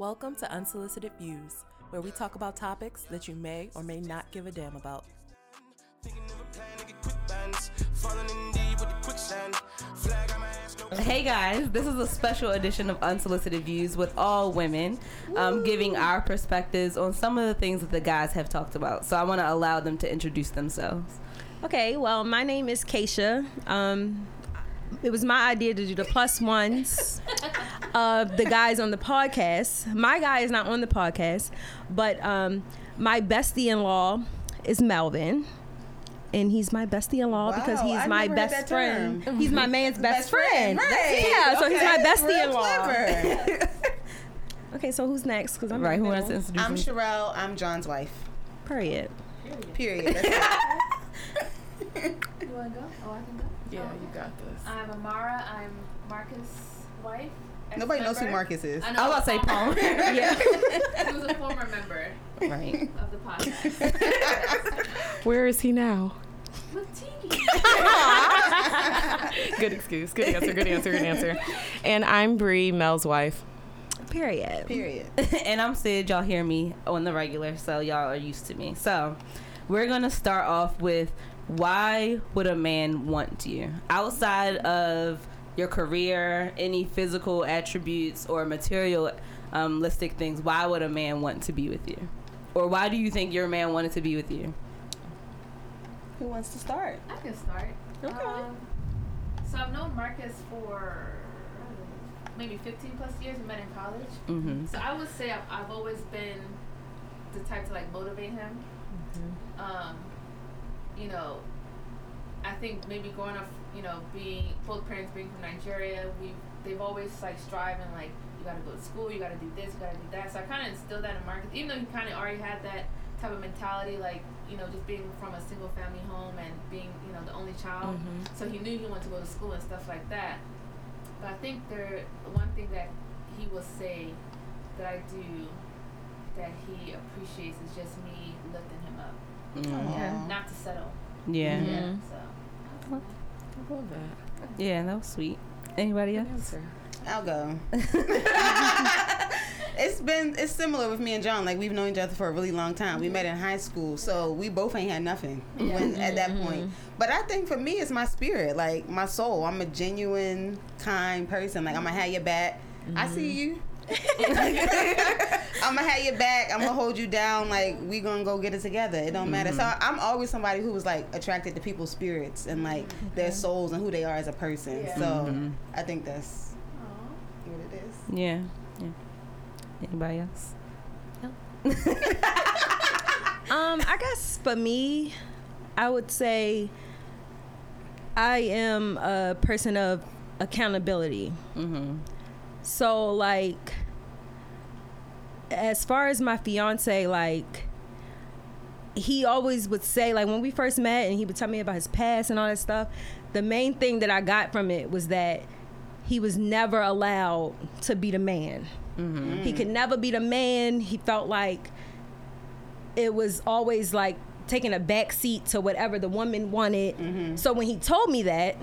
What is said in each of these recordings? Welcome to Unsolicited Views, where we talk about topics that you may or may not give a damn about. Hey guys, this is a special edition of Unsolicited Views with all women, giving our perspectives on some of the things that the guys have talked about. So I want to allow them to introduce themselves. Okay, well, my name is Keisha. It was my idea to do the plus ones of the guys on the podcast. My guy is not on the podcast, but my bestie-in-law is Melvin. And he's my bestie-in-law because he's my best friend. He's my man's best friend. Right. Yeah, okay. So he's my bestie-in-law. Okay, so who's next? Because I'm right. Who wants to introduce me? I'm Sherelle. I'm John's wife. Period. That's it. You want to go? Oh, I can go. Yeah, you got this. I'm Amara. I'm Marcus' wife. Nobody knows who Marcus is. I was about to say Paul. Yeah. He was a former member of the podcast. Where is he now? With Tegan. Good excuse. Good answer. And I'm Bree, Mel's wife. Period. And I'm Sid. Y'all hear me on the regular, so y'all are used to me. So we're going to start off with, why would a man want you? Outside of your career, any physical attributes or materialistic things, why would a man want to be with you? Or why do you think your man wanted to be with you? Who wants to start? I can start. Okay. So I've known Marcus for maybe 15 plus years. We met in college. Mm-hmm. So I would say I've always been the type to like motivate him. Mm-hmm. You know, I think maybe growing up, you know, both parents being from Nigeria, they've always like striving, like, you gotta go to school, you gotta do this, you gotta do that. So I kind of instilled that in Marcus, even though he kind of already had that type of mentality, like, you know, just being from a single family home and being, you know, the only child. Mm-hmm. So he knew he wanted to go to school and stuff like that. But I think the one thing that he will say that I do that he appreciates is just me lifting him up. Mm-hmm. Yeah, not to settle. Yeah. Mm-hmm. Yeah, so. I love that. Yeah, that was sweet. Anybody else? I'll go. It's similar with me and John. Like, we've known each other for a really long time. Mm-hmm. We met in high school, so we both ain't had nothing at that point. But I think for me, it's my spirit, like my soul. I'm a genuine, kind person. Like, I'm gonna have your back. Mm-hmm. I see you. I'm gonna have your back. I'm gonna hold you down. Like, we gonna go get it together. It don't matter. So I'm always somebody who was like attracted to people's spirits and like their souls and who they are as a person. Yeah. So I think that's what it is. Yeah. Anybody else? No. I guess for me, I would say I am a person of accountability. Mm-hmm. So, like, as far as my fiance, like, he always would say, like, when we first met and he would tell me about his past and all that stuff, the main thing that I got from it was that he was never allowed to be the man. Mm-hmm. He could never be the man. He felt like it was always, like, taking a back seat to whatever the woman wanted. Mm-hmm. So when he told me that,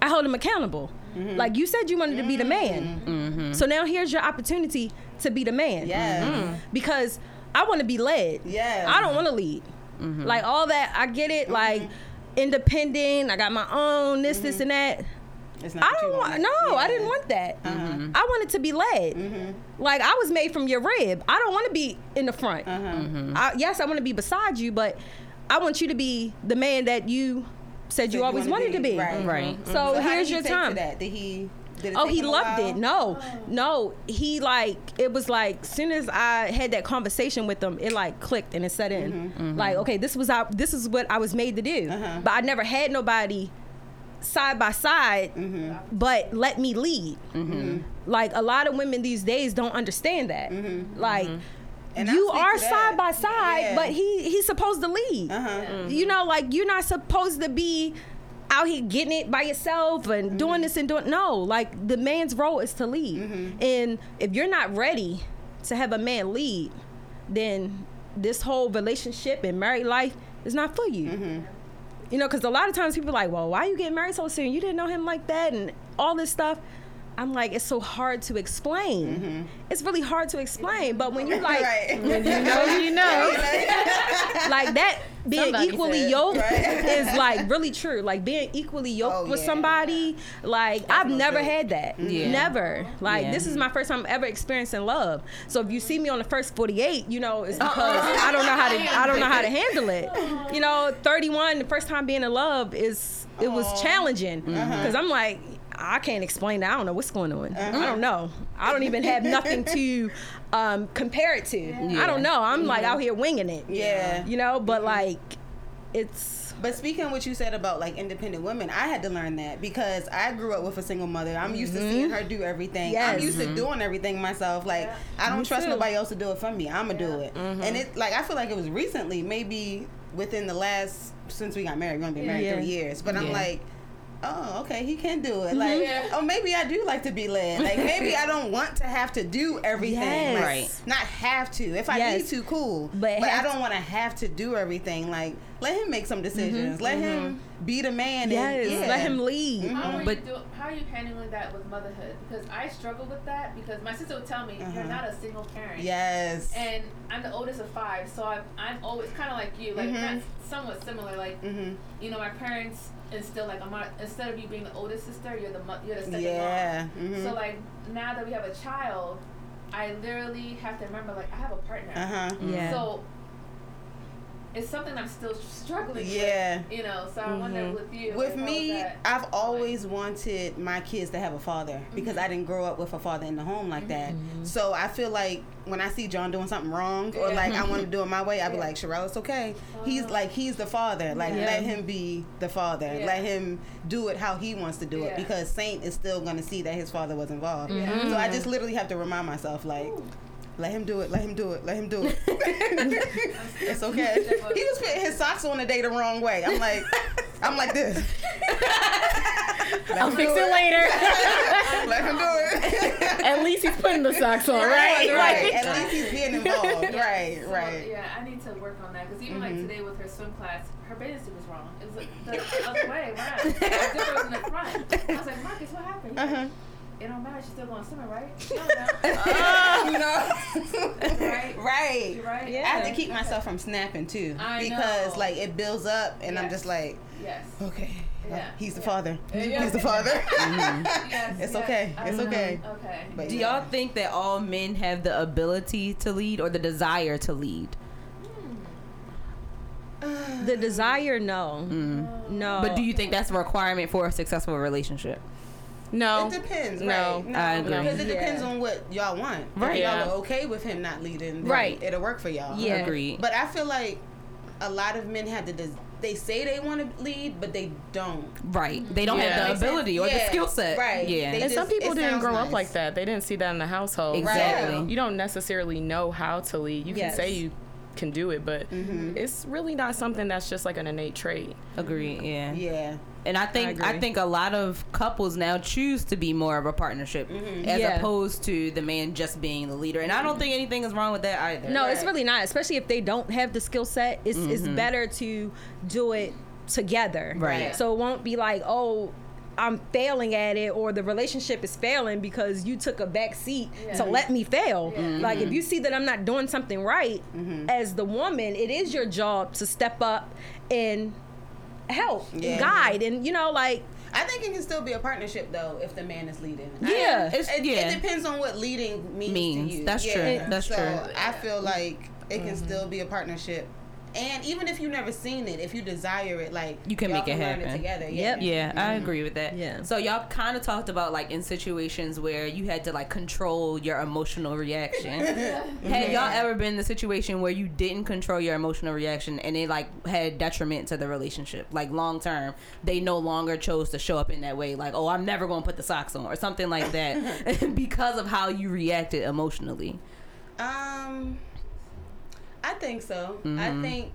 I held him accountable. Mm-hmm. Like, you said you wanted to be the man. Mm-hmm. So now here's your opportunity to be the man. Yes. Mm-hmm. Because I want to be led. Yes. I don't want to lead. Mm-hmm. Like, all that, I get it. Mm-hmm. Like, independent, I got my own, this, and that. It's not I didn't want that. Uh-huh. I wanted to be led. Mm-hmm. Like, I was made from your rib. I don't want to be in the front. Uh-huh. Mm-hmm. I want to be beside you, but I want you to be the man that you said you always wanted to be. Right. Mm-hmm. So here's your time. He loved it. No. He, like, it was like, soon as I had that conversation with him, it like clicked and it set in. Mm-hmm. Like, okay, this is what I was made to do. Uh-huh. But I never had nobody side by side, mm-hmm. but let me lead. Mm-hmm. Like, a lot of women these days don't understand that. Mm-hmm. Like. Mm-hmm. And you are side by side, but he's supposed to lead. Uh-huh. Mm-hmm. You know, like, you're not supposed to be out here getting it by yourself and mm-hmm. doing this and doing. No, like, the man's role is to lead. Mm-hmm. And if you're not ready to have a man lead, then this whole relationship and married life is not for you. Mm-hmm. You know, because a lot of times people are like, well, why are you getting married so soon? You didn't know him like that and all this stuff. I'm like, it's so hard to explain. Mm-hmm. It's really hard to explain. But when you like, right. when you know, like that being somebody equally said, yoked right? is like really true. Like being equally yoked with somebody, like that's I've never had that. Yeah. Never. Like this is my first time ever experiencing love. So if you see me on the First 48, you know it's because I don't know how to handle it. You know, 31, the first time being in love was challenging because I'm like, I can't explain that. I don't know what's going on. I don't know. I don't even have nothing to compare it to. Yeah. I don't know. I'm like out here winging it. Yeah. You know, but like it's... But speaking of what you said about like independent women, I had to learn that because I grew up with a single mother. I'm used to seeing her do everything. Yes. I'm used to doing everything myself. Like I don't trust nobody else to do it for me. I'm going to do it. Mm-hmm. And it like I feel like it was recently, maybe within the last, since we got married, we're going to be married 3 years. But I'm like... oh, okay, he can do it. Like, oh, maybe I do like to be led. Like, maybe I don't want to have to do everything. Yes. Right. Not have to. If I need to, cool. But I don't want to have to do everything. Like, let him make some decisions. Mm-hmm. Let him be the man. Yes. And, let him lead. Mm-hmm. How are you handling that with motherhood? Because I struggle with that because my sister would tell me, you're not a single parent. Yes. And I'm the oldest of 5, so I'm always kind of like you. Like, that's somewhat similar. Like, you know, my parents... And still, like, instead of you being the oldest sister, you're the second mom. Mm-hmm. So, like, now that we have a child, I literally have to remember, like, I have a partner. So, it's something I'm still struggling with, you know, so I wonder with you. With me, I've always wanted my kids to have a father because I didn't grow up with a father in the home like that. So I feel like when I see John doing something wrong or, like, I want to do it my way, I'd be like, Sherelle, it's okay. He's the father. Like, let him be the father. Yeah. Let him do it how he wants to do it because Saint is still going to see that his father was involved. So I just literally have to remind myself, like... Ooh. Let him do it. It's okay. He was putting his socks on today the wrong way. I'm like this. I'll fix it later. Let him do it. At least he's putting the socks on, right? At least he's being involved. Right. So, I need to work on that because even like today with her swim class, her bathing suit was wrong. It was like the other way. Why not? It was in the front. I was like, Marcus, what happened? It don't matter. She's still going swimming, right? No. Right. You're right. Yeah. I have to keep myself from snapping too, because like it builds up, and I'm just like, okay, he's the father. He's the father. It's okay. It's okay. Okay. But do y'all think that all men have the ability to lead or the desire to lead? The desire, no. No. But do you think that's a requirement for a successful relationship? No. It depends, right? No, I agree. Because it depends on what y'all want. Right. If y'all are okay with him not leading, then it'll work for y'all. Yeah. Agreed. But I feel like a lot of men have they say they want to lead, but they don't. Right. They don't have the ability or the skill set. Right. Yeah. And some people didn't grow up like that. They didn't see that in the household. Exactly. So you don't necessarily know how to lead. You can say you can do it, but it's really not something that's just like an innate trait. Agreed. Yeah. Yeah. And I think a lot of couples now choose to be more of a partnership as opposed to the man just being the leader. And I don't think anything is wrong with that either. No, it's really not. Especially if they don't have the skill set, it's better to do it together. Right. So it won't be like, oh, I'm failing at it or the relationship is failing because you took a back seat to let me fail. Yeah. Like if you see that I'm not doing something right as the woman, it is your job to step up and help and guide and you know like I think it can still be a partnership though if the man is leading. It depends on what leading means to you. That's true. That's true. I feel like it can still be a partnership. And even if you've never seen it, if you desire it, like you can make it happen. Learn it together. Yep. Yeah, I agree with that. Yeah. So y'all kind of talked about like in situations where you had to like control your emotional reaction. Had y'all ever been in the situation where you didn't control your emotional reaction and it like had detriment to the relationship, like long term? They no longer chose to show up in that way, like oh I'm never gonna put the socks on or something like that because of how you reacted emotionally. I think so. Mm-hmm. I think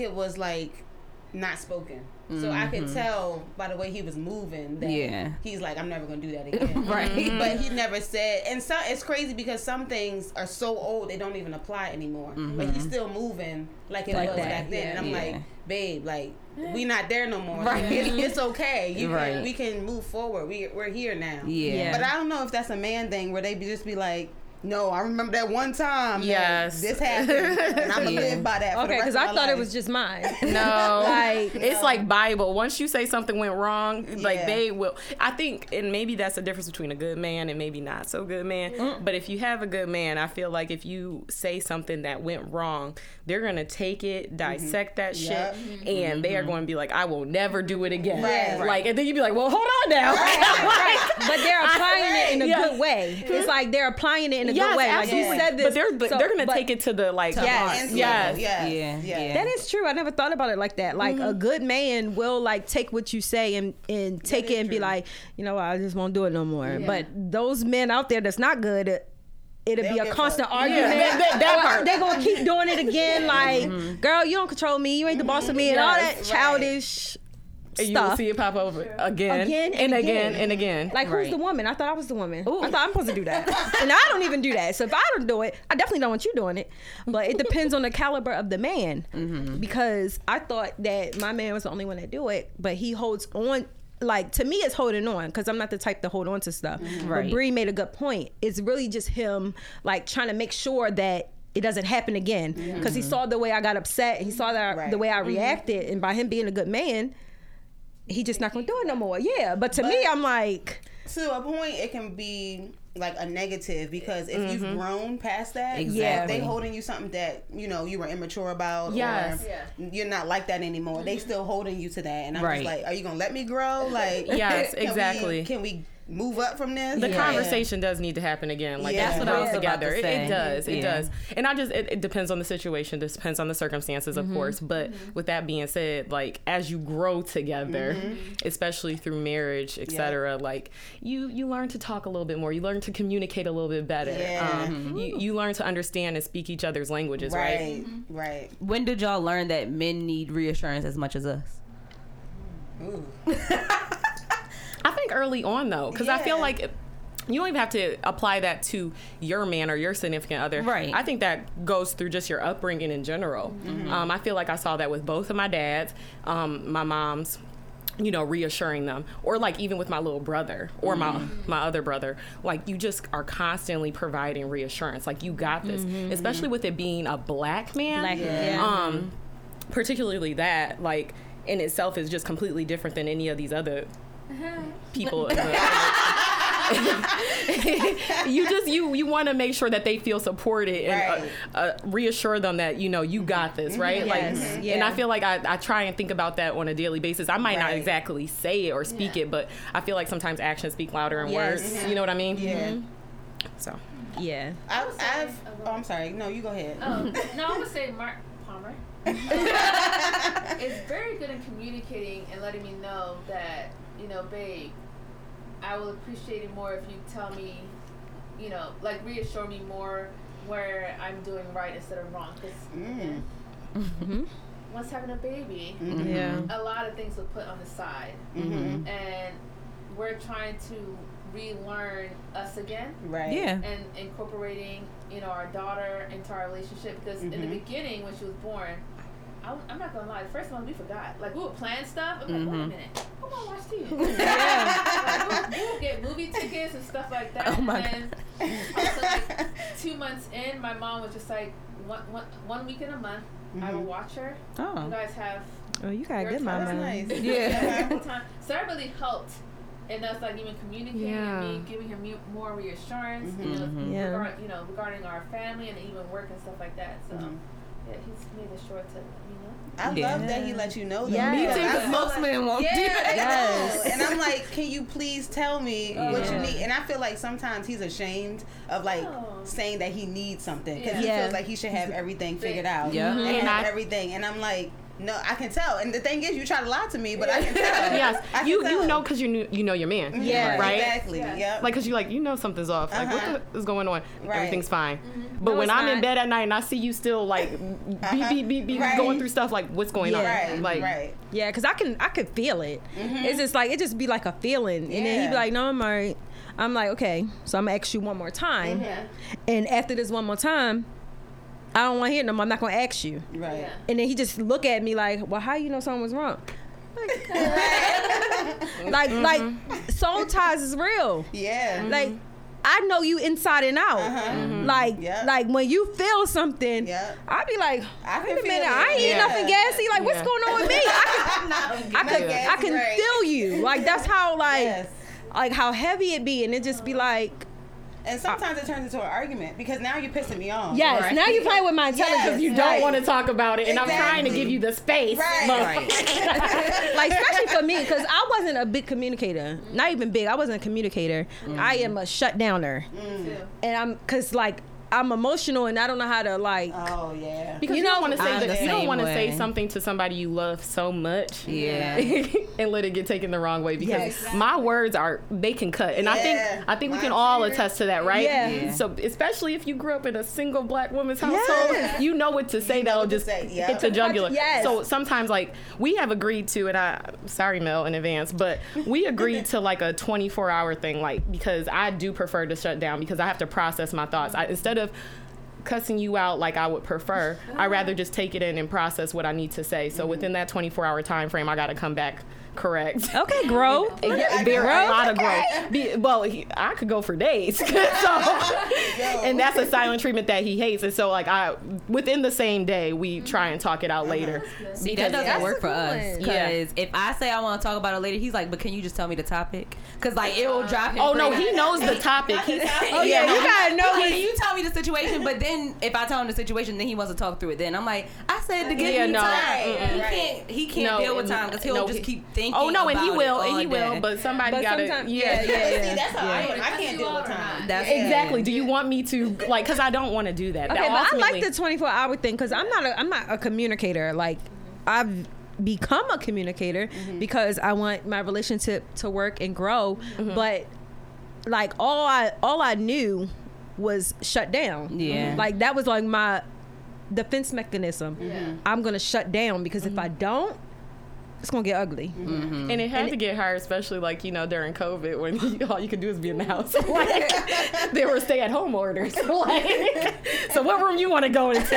it was like not spoken. Mm-hmm. So I could tell by the way he was moving that he's like, I'm never gonna do that again. Right. But he never said, and so it's crazy because some things are so old they don't even apply anymore. Mm-hmm. But he's still moving like it was back then. And I'm like, babe, like, we not there no more. Right. It's okay. We can move forward. We're here now. Yeah. But I don't know if that's a man thing where they just be like, no, I remember that one time. Yes, this happened, and I'm gonna live by that. Okay, because I thought it was just mine. No, it's like Bible. Once you say something went wrong, like they will. I think, and maybe that's the difference between a good man and maybe not so good man. Mm-hmm. But if you have a good man, I feel like if you say something that went wrong, they're gonna take it, dissect that shit, and they are going to be like, "I will never do it again." Right. Right. Like, and then you'd be like, "Well, hold on now." Right. Like, but they're applying it in a good way. It's like they're applying it in a good way. Absolutely. Like you said this, but they're gonna take it to the like. Yeah. That is true. I never thought about it like that. Like a good man will like take what you say and take it and be like, you know, I just won't do it no more. Yeah. But those men out there that's not good. It'll be a constant argument. Yeah. They're going to keep doing it again. Like, girl, you don't control me. You ain't the boss of me. And all that childish stuff. You will see it pop over again and again. Like, who's the woman? I thought I was the woman. Ooh. I thought I'm supposed to do that. And I don't even do that. So if I don't do it, I definitely don't want you doing it. But it depends on the caliber of the man. Mm-hmm. Because I thought that my man was the only one that do it. But he holds on. Like, to me, it's holding on, because I'm not the type to hold on to stuff. Right. But Bree made a good point. It's really just him, like, trying to make sure that it doesn't happen again. Because he saw the way I got upset. He saw that the way I reacted. And by him being a good man, he just not going to do it no more. Yeah. But to me, I'm like... To a point, it can be, like, a negative, because if you've grown past that, if they holding you something that, you know, you were immature about or you're not like that anymore, they still holding you to that. And I'm just like, are you going to let me grow? Like, Can we move up from this? The conversation does need to happen again. Like, that's what I was together. About to say. It does. And I just, it depends on the situation. It depends on the circumstances, of course. But with that being said, like, as you grow together, especially through marriage, et cetera, like, you learn to talk a little bit more. You learn to communicate a little bit better. Yeah. You learn to understand and speak each other's languages, right? Right. When did y'all learn that men need reassurance as much as us? Ooh. I think early on, though, because I feel like you don't even have to apply that to your man or your significant other. Right. I think that goes through just your upbringing in general. Mm-hmm. I feel like I saw that with both of my dads, my moms, you know, reassuring them, or like even with my little brother or my other brother, like you just are constantly providing reassurance. Like, you got this, especially with it being a black man. Particularly that, like, in itself is just completely different than any of these other people. You want to make sure that they feel supported and reassure them that, you know, you got this, right? Like, and I feel like I try and think about that on a daily basis. I might not exactly say it or speak it, but I feel like sometimes actions speak louder than words. You know what I mean? Yeah. Mm-hmm. So. Yeah. I'm sorry. No, you go ahead. No, I would say Palmer. It's very good in communicating and letting me know that, you know, babe, I will appreciate it more if you tell me, you know, like, reassure me more where I'm doing right instead of wrong. Because once having a baby, a lot of things were put on the side. Mm-hmm. And we're trying to relearn us again. Right. Yeah. And incorporating, you know, our daughter into our relationship. Because in the beginning, when she was born, I'm not gonna lie, the first one we forgot. Like, we would plan stuff. I'm like, wait a minute, I'm gonna watch TV. Like, we'll get movie tickets and stuff like that. Oh my and then also, like, 2 months in, my mom was just like, one week in a month, I will watch her. Oh. You guys have. Oh, you got a good mama. That's nice. Yeah. So that really helped. And that's like even communicating with me, giving her more reassurance, regarding our family and even work and stuff like that. So. Mm-hmm. Yeah, he's made it short to, you know. I love that he let you know that. Yeah. Me too, because most men won't do that. Yes. And I'm like, can you please tell me what you need? And I feel like sometimes he's ashamed of, like, saying that he needs something. Because he feels like he should have everything figured out. Yeah. And everything. And I'm like... No, I can tell. And the thing is, you try to lie to me, but I can tell. Yes. I can you know, because you know your man. Yeah, right? Exactly. Yeah. Yep. Like, because you like, you know something's off. Like, what the is going on? Right. Everything's fine. Mm-hmm. But no, when I'm in bed at night and I see you still, like, beep, going through stuff, like, what's going on? Right. Yeah, because I can feel it. Mm-hmm. It's just like, it just be like a feeling. And then he'd be like, no, I'm all right. I'm like, okay, so I'm going to ask you one more time. Mm-hmm. And after this one more time, I don't want to hear no more. I'm not going to ask you. Right. And then he just look at me like, well, how you know something was wrong? Like soul ties is real. Yeah. Mm-hmm. Like, I know you inside and out. Uh-huh. Mm-hmm. Like, yep. Like when you feel something, yep. I be like, wait a minute, I ain't eating nothing gassy. Like, what's going on with me? I can feel you. Like, that's how like how heavy it be, and it just be like. And sometimes it turns into an argument because now you're pissing me off. Yes, right? Now you're playing with my intelligence. Yes, you don't want to talk about it, and I'm trying to give you the space. Right. Like, especially for me, because I wasn't a big communicator. Not even big. I wasn't a communicator. Mm-hmm. I am a shutdowner. Mm. And I'm emotional and I don't know how to because you don't want to say that. You don't want to say something to somebody you love so much, and let it get taken the wrong way, because my words they can cut, and I think we can all attest to that, right? Yeah. Yeah. So especially if you grew up in a single black woman's household, you know what to say that'll just hit the jugular. Yes. So sometimes we have agreed to, and I'm sorry Mel in advance, but we agreed to a 24-hour thing, because I do prefer to shut down because I have to process my thoughts. Instead of cussing you out like I would prefer, I'd rather just take it in and process what I need to say. So within that 24-hour time frame, I got to come back correct. Okay, growth. There are a lot of growth. I could go for days. And that's a silent treatment that he hates. And so within the same day, we try and talk it out later. See, that doesn't work for us. Because if I say I want to talk about it later, he's like, but can you just tell me the topic? Because it will drive him. Oh, no, he knows the topic. You got to know. Can you tell me the situation? But then if I tell him the situation, then he wants to talk through it. Then I'm like, I said to give him time. He can't deal with time because he'll just keep thinking. Oh no, and he will, but somebody gotta. See, that's how I can't deal with time. That's exactly. Do you want me to Because I don't want to do that. Okay, but I like the 24-hour thing because I'm not a communicator. Like, I've become a communicator because I want my relationship to work and grow. Mm-hmm. But all I knew was shut down. Yeah, that was my defense mechanism. Yeah. I'm gonna shut down because if I don't, it's gonna get ugly. Mm-hmm. And it had to get higher, especially during COVID when all you could do is be in the house. There were stay-at-home orders. So what room you want to go into?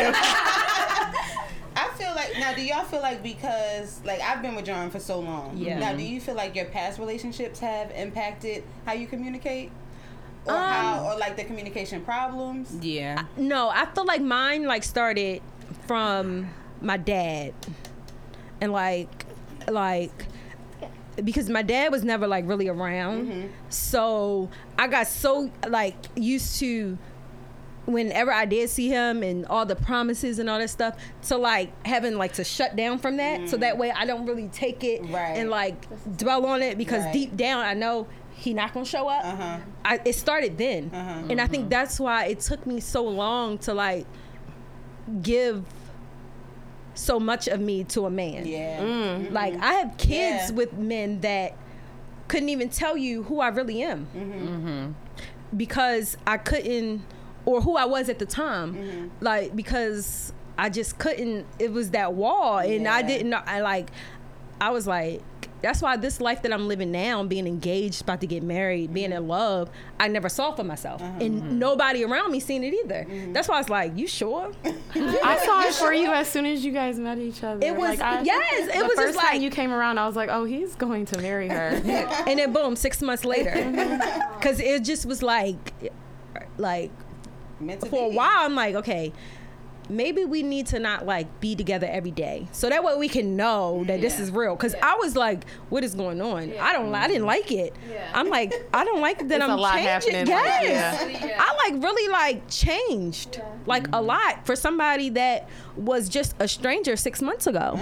I feel now, do y'all feel because I've been with John for so long. Yeah. Now, do you feel your past relationships have impacted how you communicate? Or the communication problems? Yeah. No, I feel mine started from my dad. And because my dad was never really around, so I got so used to whenever I did see him and all the promises and all that stuff, so having to shut down from that, so that way I don't really take it and dwell on it, because deep down I know he not gonna show up. It started then, and I think that's why it took me so long to give so much of me to a man. Yeah. Mm. I have kids with men that couldn't even tell you who I really am, because I couldn't, or who I was at the time, because I just couldn't. It was that wall, and I didn't know. I was like, that's why this life that I'm living now, being engaged, about to get married, being in love, I never saw for myself. And nobody around me seen it either. That's why I was like, you sure? I saw it for you as soon as you guys met each other. It was, it was just the first time you came around, I was like, oh, he's going to marry her. And then boom, 6 months later. Because it just was for a while, I'm like, okay, maybe we need to not be together every day, so that way we can know that this is real. Because I was like, what is going on? I didn't like it. I'm like, I don't like that. It's I'm a lot changing. Yes. I really changed a lot for somebody that was just a stranger 6 months ago.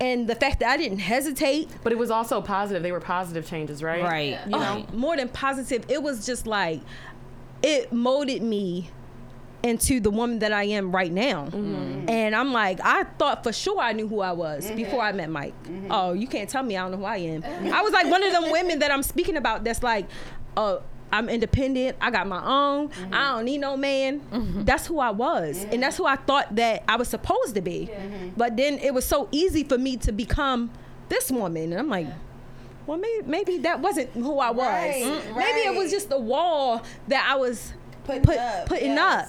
And the fact that I didn't hesitate, but it was also positive. They were positive changes, right? You know, more than positive, it was just it molded me into the woman that I am right now. And I'm like, I thought for sure I knew who I was before I met Mike. Oh, you can't tell me I don't know who I am. I was one of them women that I'm speaking about that's I'm independent, I got my own, I don't need no man. That's who I was, and that's who I thought that I was supposed to be. But then it was so easy for me to become this woman, and I'm like, well, maybe that wasn't who I was. Maybe it was just the wall that I was putting up.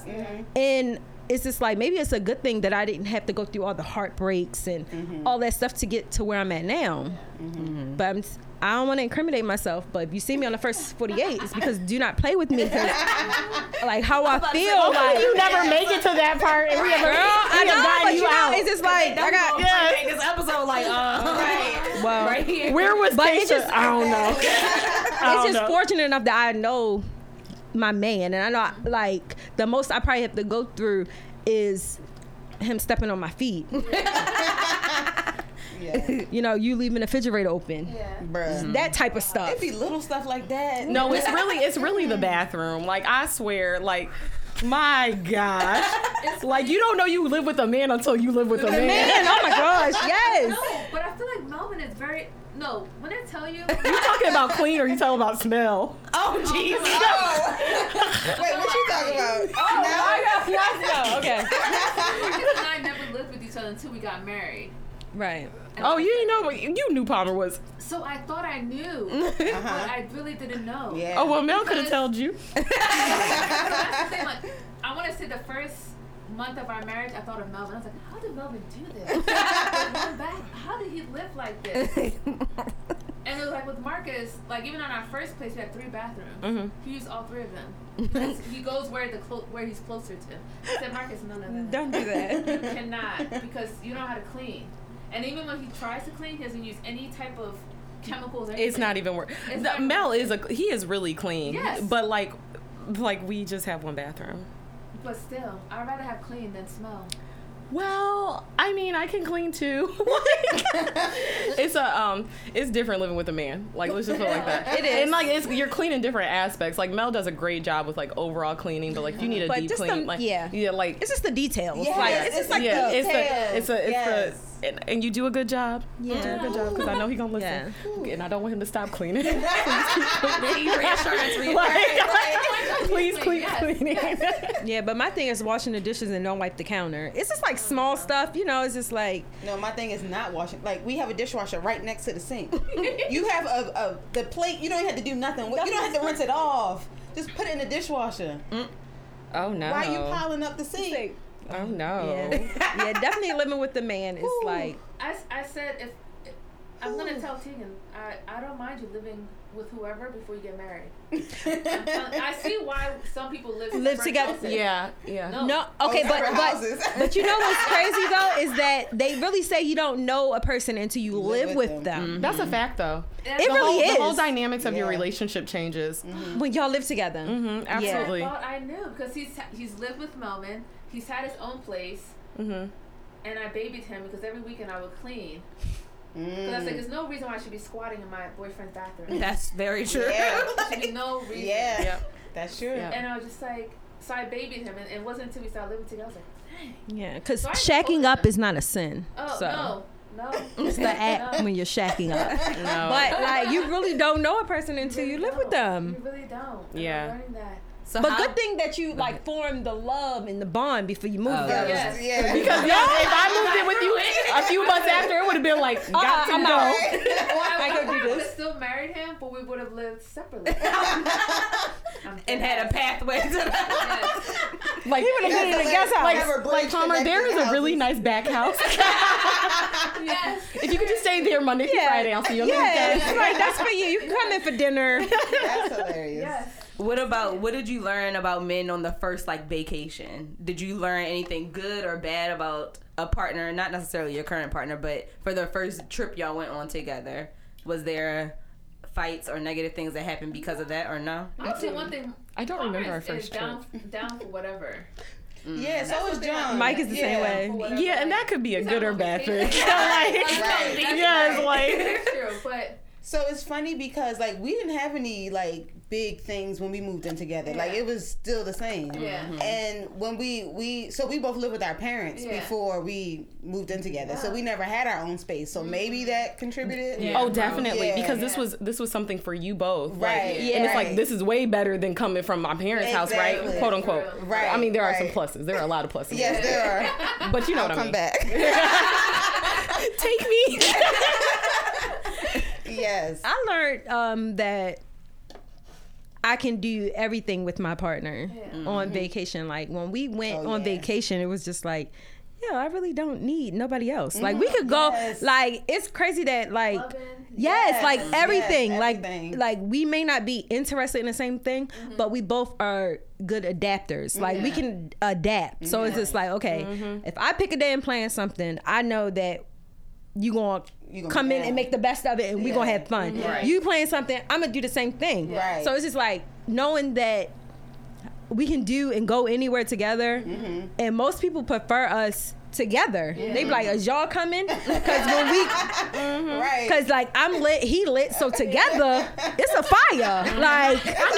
And it's just like, maybe it's a good thing that I didn't have to go through all the heartbreaks and mm-hmm. all that stuff to get to where I'm at now. Mm-hmm. But I don't want to incriminate myself, but if you see me on the First 48, it's because do not play with me. Like how I feel. Like, you never make it to that part. And we have, girl, I know, but you know, it's just like, I got this episode like, right, well, right here. Where was Keisha? I don't know. It's just fortunate enough that I know my man, and I know like the most I probably have to go through is him stepping on my feet. Yeah. You know, you leaving the refrigerator open, Bruh. That type of stuff. It'd be little stuff like that. No, it's really the bathroom. Like I swear, like my gosh, like you don't know you live with a man until you live with a man. Oh my gosh, yes. No, but I feel like Melvin is very. No, when I tell you, you talking about clean or you talking about smell? Oh jeez. Oh. Wait, what you talking about? Oh, no. Okay. Because I never lived with each other until we got married. Right. And oh, you didn't know, you knew Palmer was. So I thought I knew, but I really didn't know. Yeah. Oh, well, Mel could have told you. I want to say the first month of our marriage, I thought of Melvin. I was like, how did Melvin do this? How did he live like this? And it was like with Marcus, like even on our first place, we had 3 bathrooms. Mm-hmm. He used all 3 of them. He goes where he's closer to. I said, Marcus, no. Don't do that. You cannot, because you know how to clean. And even when he tries to clean, he doesn't use any type of chemicals. Or anything. It's not even work. Mel he is really clean. Yes. But like we just have one bathroom. But still, I'd rather have clean than smell. Well, I mean, I can clean too. It's different living with a man. Like, let's just put it like that. It is. And like, you're cleaning different aspects. Like Mel does a great job with like overall cleaning, but like you need a deep clean. Like it's just the details. Yes, like it's just like details. And you do a good job. Yeah. You do a good job because I know he's going to listen. Yeah. And I don't want him to stop cleaning. Please keep cleaning. Yeah, but my thing is washing the dishes and don't wipe the counter. It's just like small stuff, you know, it's just like. No, my thing is not washing. Like, we have a dishwasher right next to the sink. You have the plate, you don't have to do nothing. You don't have to rinse it off. Just put it in the dishwasher. Mm. Oh, no. Why are you piling up the sink? Oh no! Yeah, definitely living with the man is like. I said if I'm gonna tell Tegan, I don't mind you living with whoever before you get married. I see why some people live together. Houses. Yeah. No. Okay, but you know what's crazy though is that they really say you don't know a person until you live with them. Mm-hmm. That's a fact though. It really is. The whole dynamics of your relationship changes when y'all live together. Mm-hmm, absolutely. Yeah. I thought I knew because he's lived with Melvin. He's had his own place, and I babied him because every weekend I would clean. Because I was like, there's no reason why I should be squatting in my boyfriend's bathroom. That's very true. Yeah. Should be no reason. Yeah, that's true. Yeah. And I was just like, so I babied him, and it wasn't until we started living together, I was like, dang. Yeah, because shacking up is not a sin. Oh, so. No. It's the act when you're shacking up. No. But, like, you really don't know a person until you live with them. You really don't. Yeah. I'm learning that. So good thing that you like formed the love and the bond before you moved there. Yes. Because if I moved in with you a few months after, it would have been like, got to know. I would have still married him, but we would have lived separately. And had a pathway to that. Like, he would have been in a guest house. Like Palmer, there is a really nice back house. Yes. If you could just stay there Monday through Friday, I'll see you on Wednesday. Right, that's for you. You can come in for dinner. That's hilarious. Yes. What did you learn about men on the first like vacation? Did you learn anything good or bad about a partner, not necessarily your current partner, but for the first trip y'all went on together? Was there fights or negative things that happened because of that or no? I'll say one thing. I don't remember our first trip. Down for whatever. Mm. Yeah, so is John. Mike is the same way. Yeah, and that could be a good or bad thing. It's like. So it's funny because like we didn't have any like big things when we moved in together. Yeah. Like it was still the same. Yeah. And when we both lived with our parents before we moved in together. Yeah. So we never had our own space. So maybe that contributed. Yeah. Oh, definitely. Yeah. Because this was something for you both. Right. Yeah. And it's like this is way better than coming from my parents' house, right? Quote unquote. Right. I mean there are some pluses. There are a lot of pluses. Yes, there are. But you know what I mean. Come back. Take me. Yes. I learned that I can do everything with my partner on vacation. Like when we went on vacation, it was just like, yeah, I really don't need nobody else. Like we could go, like it's crazy that like, like everything, like we may not be interested in the same thing, but we both are good adapters. Like we can adapt. So it's just like, okay, if I pick a day and plan something, I know that you gonna come in and make the best of it, and we gonna have fun. Right. You playing something, I'm gonna do the same thing. Right. So it's just like knowing that we can do and go anywhere together, and most people prefer us together. They be like, is y'all coming? Because when we because like I'm lit, he lit, so together it's a fire. Like I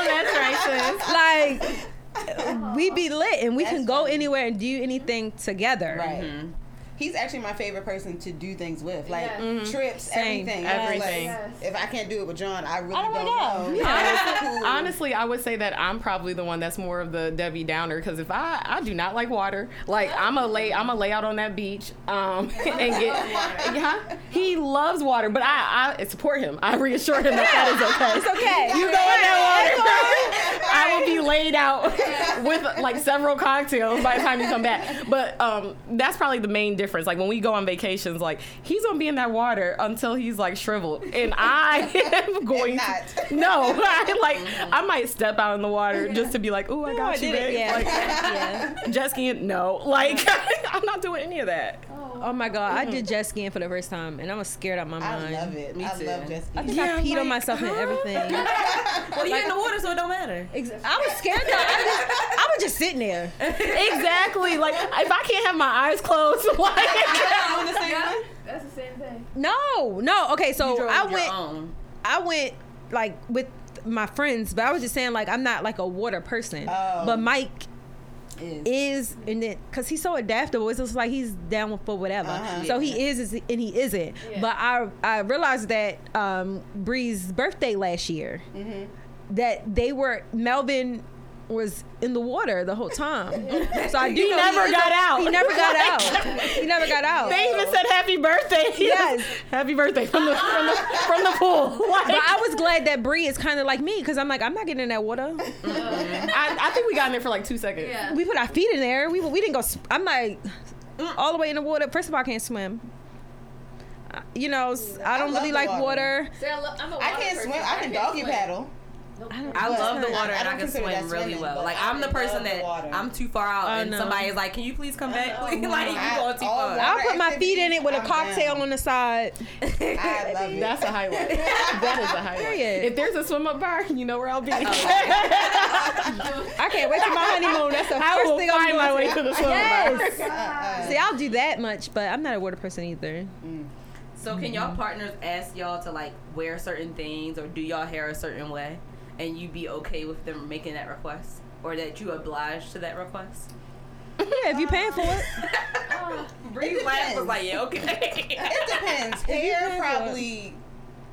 know that's right sis. Like we be lit and we can go anywhere and do anything together. He's actually my favorite person to do things with, like trips, everything. Like, if I can't do it with John, I really don't know. Yeah. Honestly, I would say that I'm probably the one that's more of the Debbie Downer, because if I do not like water, like I'm a lay out on that beach, and get he loves water, but I support him. I reassure him that is okay. It's okay. You go in that water. I will be laid out with like several cocktails by the time you come back. But that's probably the main difference. Like when we go on vacations, like he's gonna be in that water until he's like shriveled, and I am going to, I might step out in the water just to be like, oh, I got you, babe. Jet skiing, I'm not doing any of that. Oh my God, I did jet skiing for the first time, and I was scared out of my mind. I love it. Me too. I love jet skiing. I think I peed on myself and everything. Well, you're in the water, so it don't matter. I was scared though. I was just sitting there. Exactly. Like, if I can't have my eyes closed, like... You're doing the same thing? That's the same thing. No. Okay, so I went, like, with my friends, but I was just saying, like, I'm not, like, a water person. Oh. But Mike... is and then because he's so adaptable, it's just like he's down for whatever. So he is and he isn't. But I realized that Bree's birthday last year that Melvin was in the water the whole time. So I do he know never he got a, out. He never got out. He never got out. They even said happy birthday. Happy birthday from the pool. Like, but I was glad that Bree is kind of like me, because I'm like, I'm not getting in that water. I think we got in there for like 2 seconds. Yeah. We put our feet in there. We didn't go. I'm like all the way in the water. First of all, I can't swim. You know, I don't really like water. See, I can't swim. I can doggy paddle. I love the water, and I can swim really well. Like, I'm the person that I'm too far out, and somebody is like, can you please come back? Like, you going too far. I'll put my feet in it with a cocktail on the side. I love it. That's a highlight. That is a highlight. If there's a swim up bar, you know where I'll be. I can't wait for my honeymoon. That's the first thing I'll do. I will find my way to the swim up bar. See, I'll do that much, but I'm not a water person either. So can y'all partners ask y'all to, like, wear certain things or do y'all hair a certain way? And you be okay with them making that request, or that you oblige to that request? Yeah, if you paying for it. Bree laughed, was like, yeah, okay. It depends. Hair probably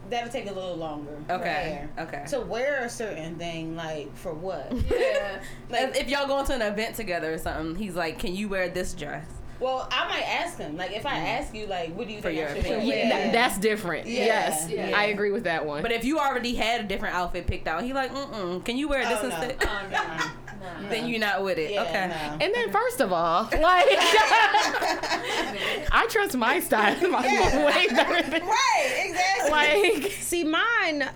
that'll take a little longer. Okay. To wear a certain thing, like for what? Yeah. Like if y'all going to an event together or something, he's like, can you wear this dress? Well, I might ask him. Like, if I ask you, like, what do you think I should wear? That's different. Yeah. Yes. Yeah. I agree with that one. But if you already had a different outfit picked out, he like, can you wear this instead? No. Then you're not with it. Yeah, okay. No. And then, first of all, like, I trust my style way better than... Right, exactly. Like, see, mine,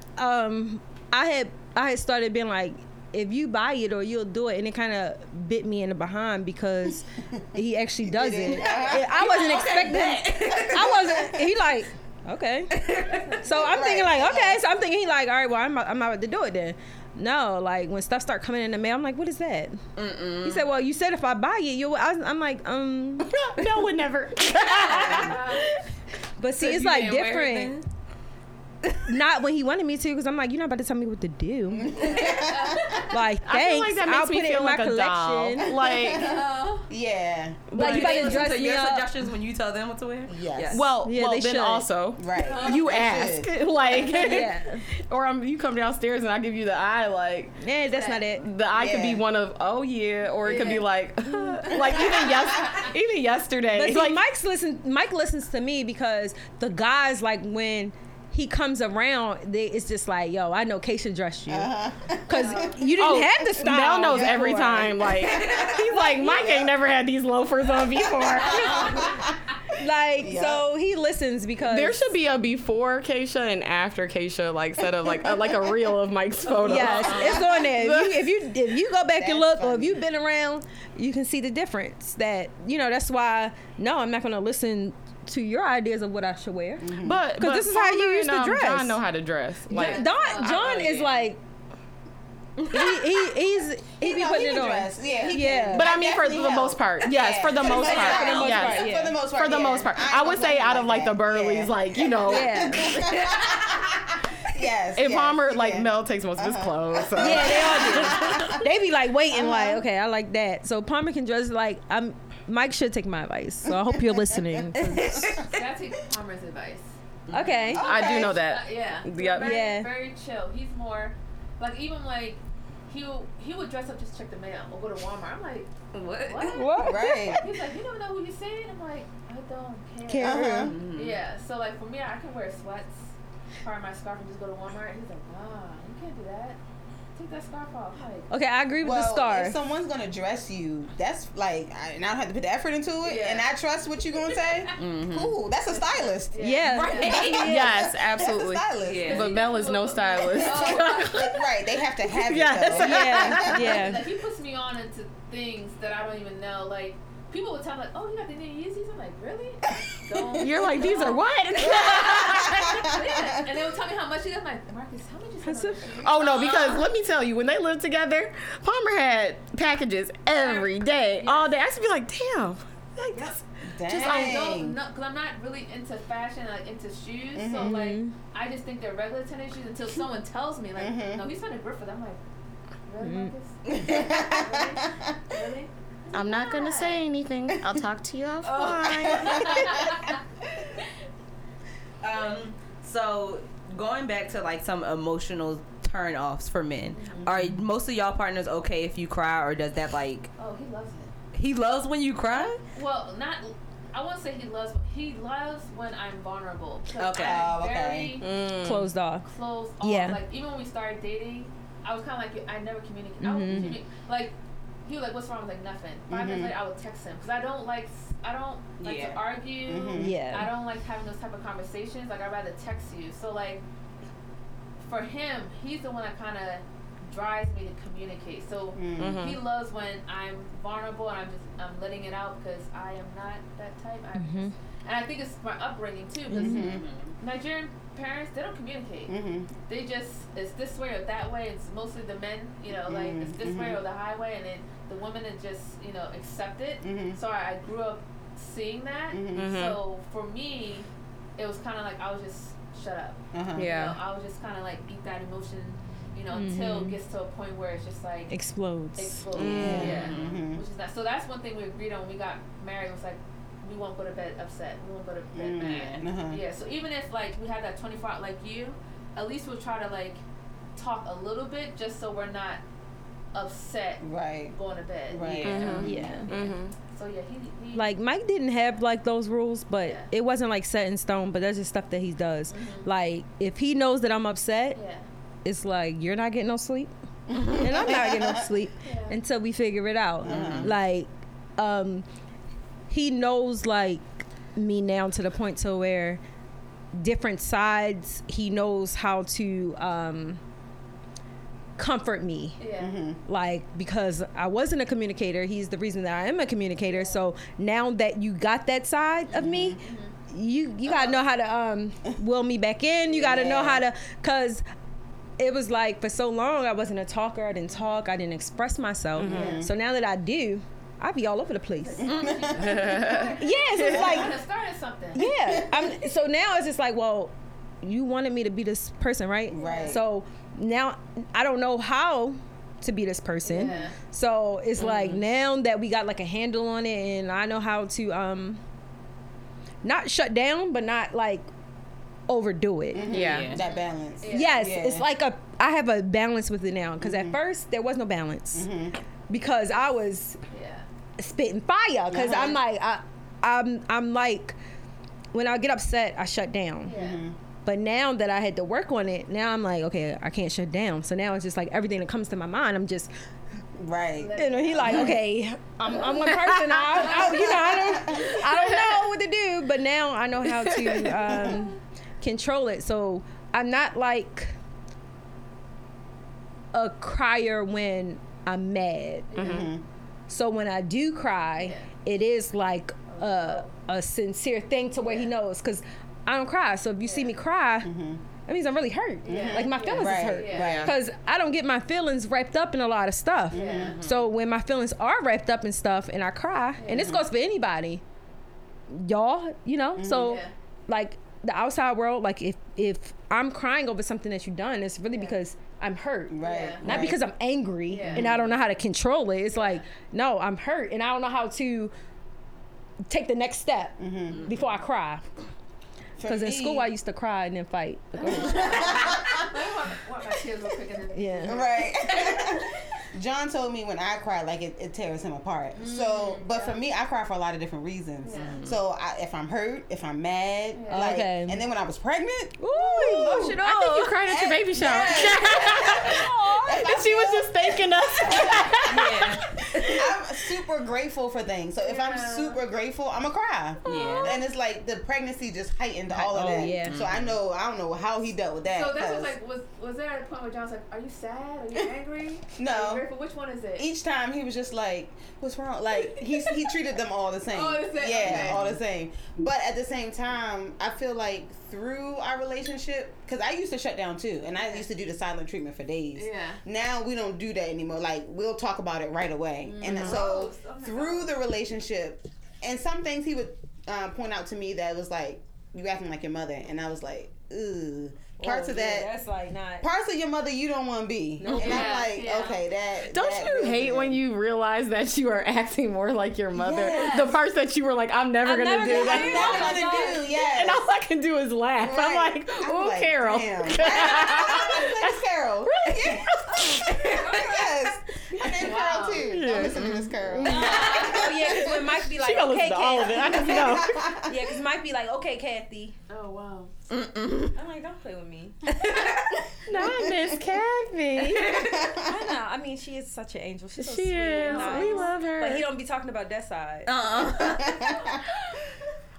I had started being like, if you buy it or you'll do it, and it kind of bit me in the behind because he actually does it. I wasn't expecting that. He like, okay. So I'm thinking like, okay. So I'm thinking he like, all right, well, I'm about to do it then. No, like when stuff start coming in the mail, I'm like, what is that? He said, well, you said if I buy it, you'll... I'm like, no, would never. But see, so it's like different. Not when he wanted me to, because I'm like, you're not about to tell me what to do. Like, thanks. I feel like that makes I'll me put feel it in like my a collection. Doll. Like, yeah. Like, you about to dress me up. Suggestions when you tell them what to wear. Yes. Well, they then should. Also, right? You ask, like, or you come downstairs and I give you the eye, like, that's not it. The eye could be one of, or it could be like, like even yesterday. But see, like, Mike listens to me because the guys like when he comes around, it's just like, yo, I know Keisha dressed you because you didn't have the style. Mel knows every time. Like he's like, Mike ain't never had these loafers on before. Like so he listens because there should be a before Keisha and after Keisha, like set of like a reel of Mike's photo. Yes, it's on there. If you go back and look, or if you've been around, you can see the difference. That that's why. No, I'm not gonna listen to your ideas of what I should wear, but because this is how you used to dress. John know how to dress. Like John is like. He's putting it on. Yeah. But I mean, for the most part, yes. For the most part, yes. For the most part, I would say out of like the burleys, like Yes. And Palmer, Mel takes most of his clothes. So. Yeah, they all do. They be like waiting, like, okay, I like that. So Palmer can dress like Mike should take my advice. So I hope you're listening. Gotta take Palmer's advice. Okay. I do know that. Yeah. Very chill. He's more like even like. He would dress up just to check the mail or go to Walmart. I'm like, what? Right. He's like, you don't know who you're saying? I'm like, I don't care. Yeah. So like for me, I can wear sweats, part of my scarf, and just go to Walmart. And he's like, wow, you can't do that. Take that scarf off. Like, okay, I agree with the scarf. If someone's gonna dress you, that's like, and I don't have to put the effort into it, and I trust what you're gonna say. Cool, that's a stylist. Yeah. Right. Yes, absolutely. That's a stylist. Yeah. But Mel is no stylist. Right, they have to have it. Yes. Yeah. He puts me on into things that I don't even know, like. People would tell me, like, oh, you got the new Yeezys? I'm like, really? You're like, these are what? And they would tell me how much you got. I'm like, Marcus, how much you spend? Oh, no, because let me tell you, when they lived together, Palmer had packages every day, all day. I used to be like, damn. Like, just I don't know, because I'm not really into fashion, like into shoes. Mm-hmm. So, like, I just think they're regular tennis shoes until someone tells me, like, no, he's trying to grip for them. I'm like, really, Marcus? Really? I'm not gonna say anything. I'll talk to you offline. So going back to like some emotional turn-offs for men, are most of y'all partners okay if you cry, or does that like? Oh, he loves it. He loves when you cry. Well, not. I won't say he loves. He loves when I'm vulnerable. Okay. Very closed off. Yeah. Like even when we started dating, I was kind of like I never communicated. Mm-hmm. I would communicate like. He was like, what's wrong? I was like, nothing. 5 minutes later, I would text him. Because I don't like to argue. Mm-hmm. Yeah. I don't like having those type of conversations. Like, I'd rather text you. So, like, for him, he's the one that kind of drives me to communicate. So, he loves when I'm vulnerable and I'm letting it out because I am not that type. And I think it's my upbringing, too. Because Nigerian parents, they don't communicate. They just, it's this way or that way. It's mostly the men, like, it's this way or the highway. And then the women that just, accept it. So I grew up seeing that. So for me, it was kind of like I was just shut up. I was just kind of like eat that emotion, until it gets to a point where it's just like... Explodes. Which is not, so that's one thing we agreed on when we got married. It was like, we won't go to bed upset. We won't go to bed mad. Yeah, so even if, like, we had that 24-hour, like you, at least we'll try to, like, talk a little bit just so we're not upset going to bed. Right. So, yeah, he... Like, Mike didn't have, like, those rules, but it wasn't, like, set in stone, but that's just stuff that he does. Like, if he knows that I'm upset, it's like, you're not getting no sleep, and I'm not getting no sleep until we figure it out. Like, he knows like me now to the point to where different sides, he knows how to comfort me. Like, because I wasn't a communicator, he's the reason that I am a communicator. So now that you got that side of me, you gotta know how to will me back in. You gotta know how to, cause it was like for so long I wasn't a talker. I didn't talk, I didn't express myself. So now that I do, I be all over the place. So it's like, I started something. So now it's just like, well, you wanted me to be this person, right? Right. So now I don't know how to be this person. So it's like now that we got like a handle on it, and I know how to not shut down, but not like overdo it. That balance. It's like I have a balance with it now, because at first there was no balance, because I was spitting fire, because I'm like, I'm like, when I get upset I shut down. But now that I had to work on it, now I'm like, okay, I can't shut down. So now it's just like everything that comes to my mind, I'm just right. And he like, okay, I'm one person. I don't know what to do, but now I know how to control it. So I'm not like a crier when I'm mad. Mm-hmm. So when I do cry, it is like a sincere thing to where he knows, because I don't cry. So if you see me cry, mm-hmm. that means I'm really hurt. Yeah. Like my feelings is hurt. Because I don't get my feelings wrapped up in a lot of stuff. Yeah. Mm-hmm. So when my feelings are wrapped up in stuff and I cry, and this goes for anybody, y'all, you know? Mm-hmm. So like the outside world, like if I'm crying over something that you've done, it's really because I'm hurt. Right. Not because I'm angry and I don't know how to control it. It's like, no, I'm hurt and I don't know how to take the next step before I cry. Because in school, I used to cry and then fight. Let me wipe my tears real quick. Yeah. Right. John told me when I cry, like, it tears him apart. Mm-hmm. So, but for me, I cry for a lot of different reasons. Yeah. Mm-hmm. So, if I'm hurt, if I'm mad, like, and then when I was pregnant, emotional. I think you cried at your baby shower. Yeah. And she was just thanking us. I'm super grateful for things. So, if I'm super grateful, I'm going to cry. Yeah. And it's like the pregnancy just heightened all of that. Yeah. So, I don't know how he dealt with that. So, that was like, was there a point where John was like, are you sad? Are you angry? No. But which one is it? Each time he was just like, what's wrong? Like, he treated them all the same. All the same. Yeah, okay. All the same. But at the same time, I feel like through our relationship, because I used to shut down too, and I used to do the silent treatment for days. Yeah. Now we don't do that anymore. Like, we'll talk about it right away. Mm-hmm. And so through the relationship, and some things he would point out to me that was like, you acting like your mother. And I was like, ugh. Parts of that, that's like not parts of your mother you don't want to be. Nope. And I'm like, okay, that. Don't that you hate when you realize that you are acting more like your mother? Yes. The parts that you were like, I'm never gonna do. Yes. And all I can do is laugh. Right. I'm like, ooh, like, Carol. That's Carol. Really? Yes. I named Carol too. Yeah. Don't listen to this Carol. Oh yeah, because when Mike be like, okay, Kathy. I just know. Yeah, because Mike be like, okay, Kathy. Oh wow. Mm-mm. I'm like, don't play with me. Not Miss Kathy. I know. I mean, she is such an angel. She's so sweet. And nice. We love her. But he don't be talking about that side.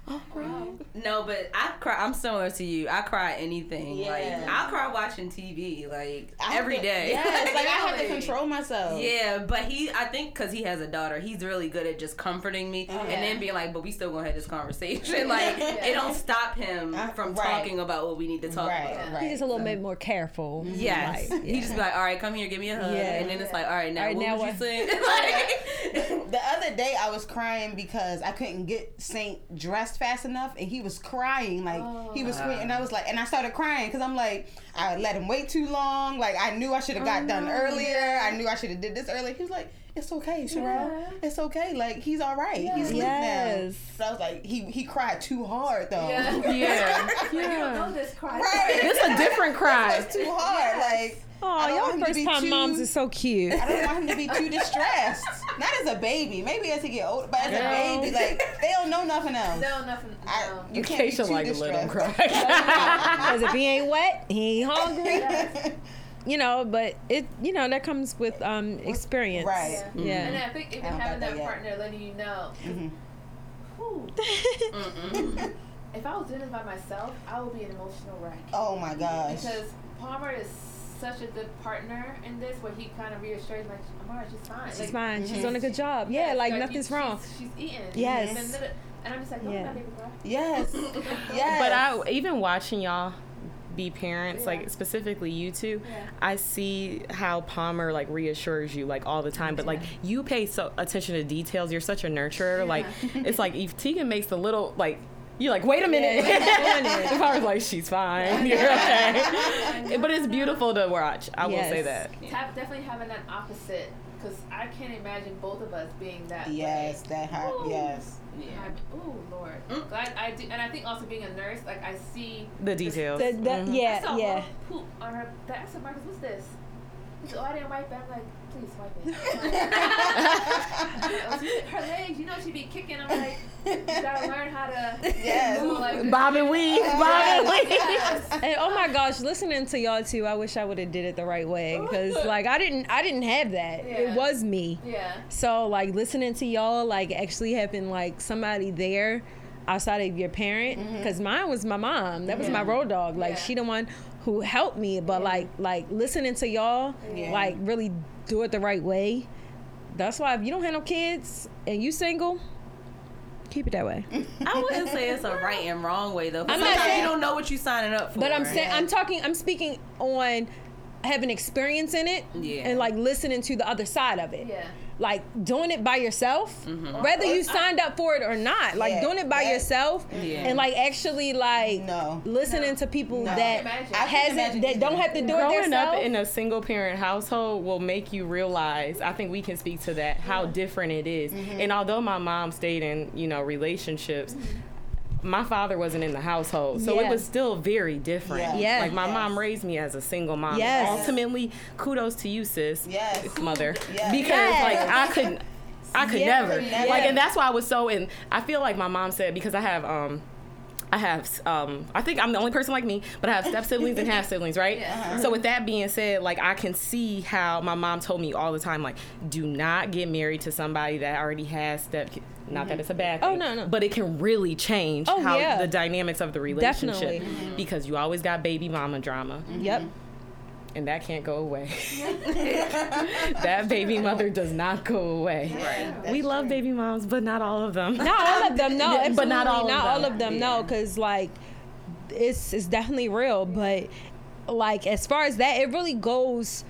Oh, wow. No, but I cry. I'm similar to you. I cry anything. Yeah. Like, I'll cry watching TV, like, every day. Yes, like, I have to control myself. Yeah, but I think because he has a daughter, he's really good at just comforting me and then being like, but we still gonna have this conversation. Like, it don't stop him from talking about what we need to talk about. Right. He's just a little bit more careful. Yes. Like, he just be like, all right, come here, give me a hug. Yeah. And then it's like, all right, now what would you say? The other day, I was crying because I couldn't get Saint dressed fast enough, and he was crying like he was squinting, and I was like, and I started crying because I'm like, I let him wait too long. Like, I knew I should have got done earlier. I knew I should have did this earlier. He was like, it's okay, Sherelle. It's okay. Like, he's all right. Yeah. He's asleep now. But I was like, he cried too hard though. Yeah, You don't know this cry. Right. This a different cry. It's too hard. Like. Oh, y'all first-time moms is so cute. I don't want him to be too distressed. Not as a baby. Maybe as he get older, but as a baby, like, they don't know nothing else. They don't know nothing else. You can't be too distressed. Let him cry. Because if he ain't wet, he ain't hungry. You know, but that comes with experience. Right. Yeah. Mm-hmm. And I think even having that partner letting you know, if I was doing this by myself, I would be an emotional wreck. Oh, my gosh. Because Palmer is such a good partner in this, where he kind of reassures, like, Amara, she's fine. She's fine. She's doing a good job. Yeah, like nothing's wrong. She's eating. Yes. And I'm just like, don't baby girl. Yes. But even watching y'all be parents, like specifically you two, I see how Palmer like reassures you like all the time, but like you pay so attention to details. You're such a nurturer. Like, it's like if Tegan makes the little like, you're like, wait a minute. If I was like, she's fine. You're okay. But it's beautiful to watch. I will say that. Definitely having that opposite, because I can't imagine both of us being that way. That hard. Yes. Yeah. Oh, Lord. Glad I do. And I think also being a nurse, like, I see the details. Yeah. I saw poop on her back. I said, Marcus, what's this? He said, oh, I didn't wipe it. I'm like, please wipe it. Her legs, you know, she'd be kicking. I'm like, you gotta learn how to move. like bobbing weave. Yes. And oh my gosh, listening to y'all too, I wish I would have did it the right way, because like I didn't have that. Yeah. It was me. Yeah. So like listening to y'all like actually having like somebody there outside of your parent, because mm-hmm. mine was my mom. That was my road dog. Like she the one who helped me, but like listening to y'all like really do it the right way. That's why if you don't have no kids and you single, keep it that way. I wouldn't say it's a right and wrong way though. Sometimes you don't know what you're signing up for. But I'm saying I'm speaking on having experience in it and like listening to the other side of it. Yeah. Like doing it by yourself, whether you signed up for it or not. Like doing it by yourself and like actually like listening to people that hasn't, that don't have to do it themselves. Growing up in a single parent household will make you realize, I think we can speak to that, how different it is. Mm-hmm. And although my mom stayed in, you know, relationships, my father wasn't in the household, so it was still very different. Yeah. Yes. Like my mom raised me as a single mom. Yes. Ultimately, kudos to you, sis, mother, because like I could never. Like, and that's why I was so. And I feel like my mom said, because I have I think I'm the only person like me, but I have step siblings and half siblings, right? Yeah. So with that being said, like I can see how my mom told me all the time, like, do not get married to somebody that already has step. Not that it's a bad thing, no. But it can really change how the dynamics of the relationship, because you always got baby mama drama. Yep. And that can't go away. That baby mother does not go away. Right. We love baby moms, but not all of them. Not all of them, no. But not all of them, no. Because like, it's definitely real. But like, as far as that, it really goes,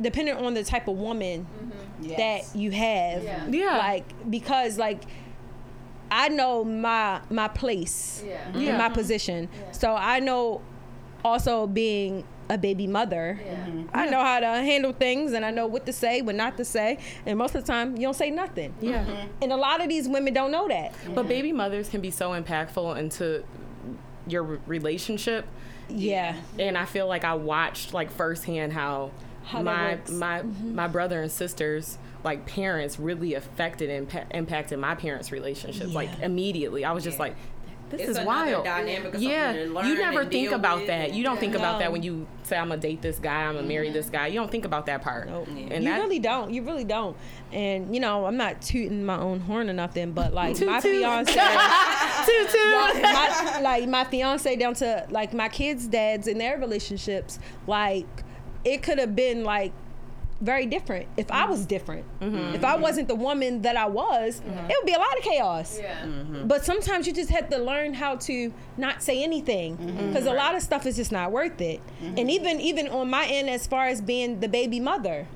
depending on the type of woman that you have. Yeah. Like, because like, I know my place and my position, so I know. Also being a baby mother, I know how to handle things, and I know what to say, what not to say, and most of the time you don't say nothing. And a lot of these women don't know that. But baby mothers can be so impactful into your relationship. And I feel like I watched like firsthand how my brother and sisters, like parents, really affected and impacted my parents' relationships. Like immediately I was just like, This is wild. Dynamic or to learn. You never think about that. You don't think about that when you say, I'm going to date this guy, I'm going to marry this guy. You don't think about that part. Nope. And you really don't. You really don't. And, you know, I'm not tooting my own horn or nothing, but, like, my fiance. My fiance down to, like, my kids' dads and their relationships, like, it could have been, like, very different if I was different. If I wasn't the woman that I was, it would be a lot of chaos. But sometimes you just have to learn how to not say anything, because a lot of stuff is just not worth it. And even on my end, as far as being the baby mother,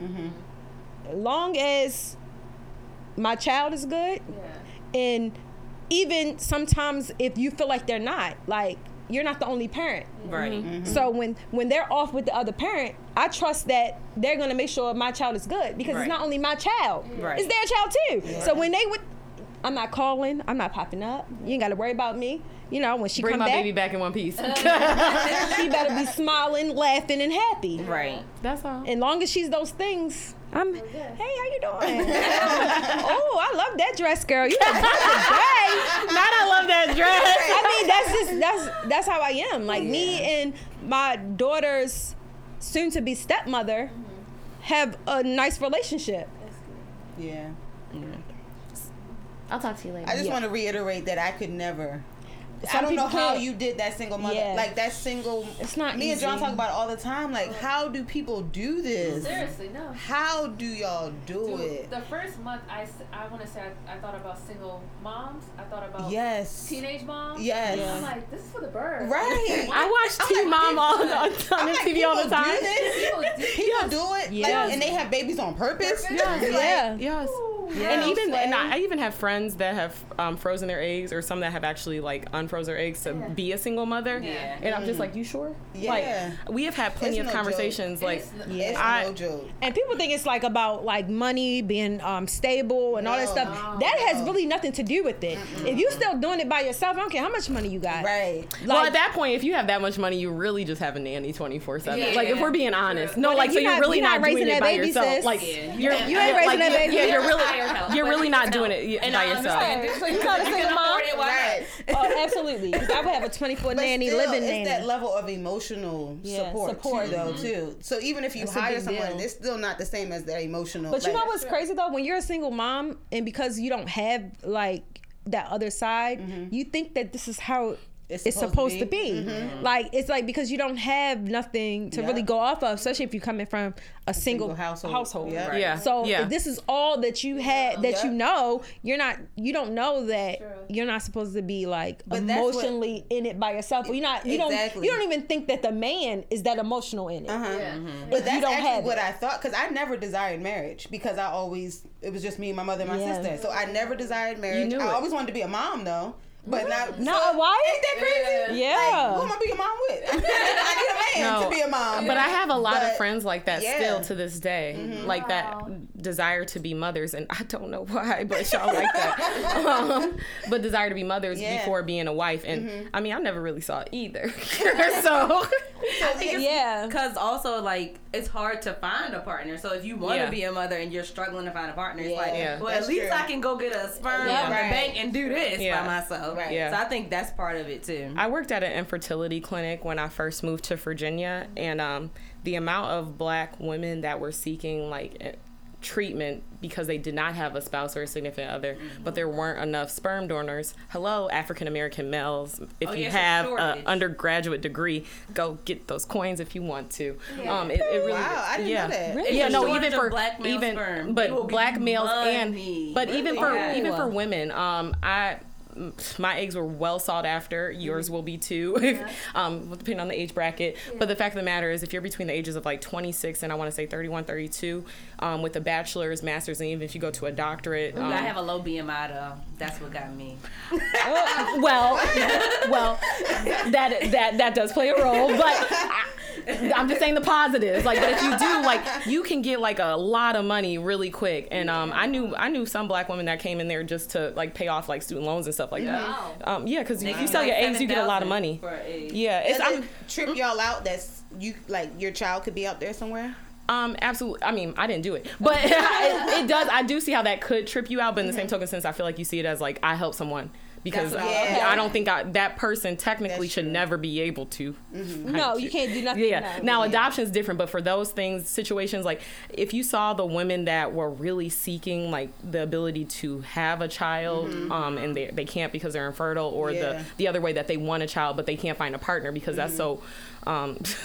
long as my child is good, and even sometimes if you feel like they're not, like, you're not the only parent. Right. So when they're off with the other parent, I trust that they're going to make sure my child is good, because it's not only my child. It's their child too. So when they would, I'm not calling, I'm not popping up. You ain't got to worry about me. You know, when she comes back. Bring my baby back in one piece. She better be smiling, laughing, and happy. Right. That's all. And long as she's those things, hey, how you doing? I love that dress, girl. You look good today. Not I love that dress. I mean, that's how I am. Like, me and my daughter's soon-to-be stepmother have a nice relationship. That's good. Yeah. I'll talk to you later. I just want to reiterate that I could never... I don't know how you did that single mother. Yeah. Like, that single... It's not easy. Me and John talk about it all the time. Like, how do people do this? Seriously, no. How do y'all do it? The first month, I want to say I thought about single moms. I thought about teenage moms. Yes. And I'm like, this is for the birds. Right. I watch Teen Mom on TV all the time. People do it. Yeah. Like, and they have babies on purpose. Yes. And even I even have friends that have frozen their eggs, or some that have actually like unfrozen their eggs to be a single mother. And I'm just like, you sure? Like, we have had plenty of conversations. Joke. Like, no joke. And people think it's like about like money being stable and all that stuff. That has really nothing to do with it. If you still doing it by yourself, I don't care how much money you got. Right. Like, well, at that point, if you have that much money, you really just have a nanny 24/7. Like, if we're being honest, no, like, so you're really not doing it by yourself. Like, you ain't raising that baby. You're really not doing it by yourself. You got a single mom. Oh, absolutely. Because I would have a 24 nanny still, living nanny. It's that level of emotional support too, though, too. So even if you hire someone, it's still not the same as that emotional. But you know what's crazy though? When you're a single mom and because you don't have like that other side, you think that this is how it's supposed to be. Mm-hmm. Like, it's like because you don't have nothing to really go off of, especially if you're coming from a single household. Yeah. Right? Yeah. So if this is all that you had that you know, you don't know that you're not supposed to be like but emotionally in it by yourself. Or you're not, you don't even think that the man is that emotional in it. But that's actually what I thought, because I never desired marriage, because I always, it was just me, my mother, and my sister. So I never desired marriage. I always wanted to be a mom though. But not a wife? Ain't that crazy? Yeah. Like, who am I being a mom with? I need a man to be a mom. But I have a lot of friends like that still to this day. Mm-hmm. Like that desire to be mothers. And I don't know why, but y'all like that. But desire to be mothers before being a wife. And I mean, I never really saw it either. So I think it's because also like it's hard to find a partner. So if you want to be a mother and you're struggling to find a partner, it's like, well, that's at least true. I can go get a sperm from the bank and do this by myself. Right. Yeah. So I think that's part of it too. I worked at an infertility clinic when I first moved to Virginia, and the amount of Black women that were seeking like treatment because they did not have a spouse or a significant other, but there weren't enough sperm donors. Hello, African American males. If you have an undergraduate degree, go get those coins if you want to. Yeah. I didn't know that. Really? Yeah, no, even for Black male sperm, but Black males and but really? even for women, my eggs were well sought after. Yours will be too, depending on the age bracket. Yeah. But the fact of the matter is, if you're between the ages of like 26 and I want to say 31, 32, with a bachelor's, master's, and even if you go to a doctorate, I have a low BMI though. That's what got me. well, that does play a role, but. I'm just saying the positives, like, but if you do, like, you can get like a lot of money really quick. And I knew some Black women that came in there just to like pay off like student loans and stuff like that. Wow. Because if you sell your eggs, you get a lot of money. For eggs. Yeah, does it trip y'all out that you like your child could be out there somewhere? Absolutely. I mean, I didn't do it, but it does. I do see how that could trip you out. But in the same token, since I feel like you see it as like I help someone. Because I don't think that person technically should never be able to. Mm-hmm. No, you can't do nothing. Yeah. Now adoption is different, but for those things, situations like if you saw the women that were really seeking like the ability to have a child, and they can't because they're infertile, or the other way that they want a child but they can't find a partner because that's so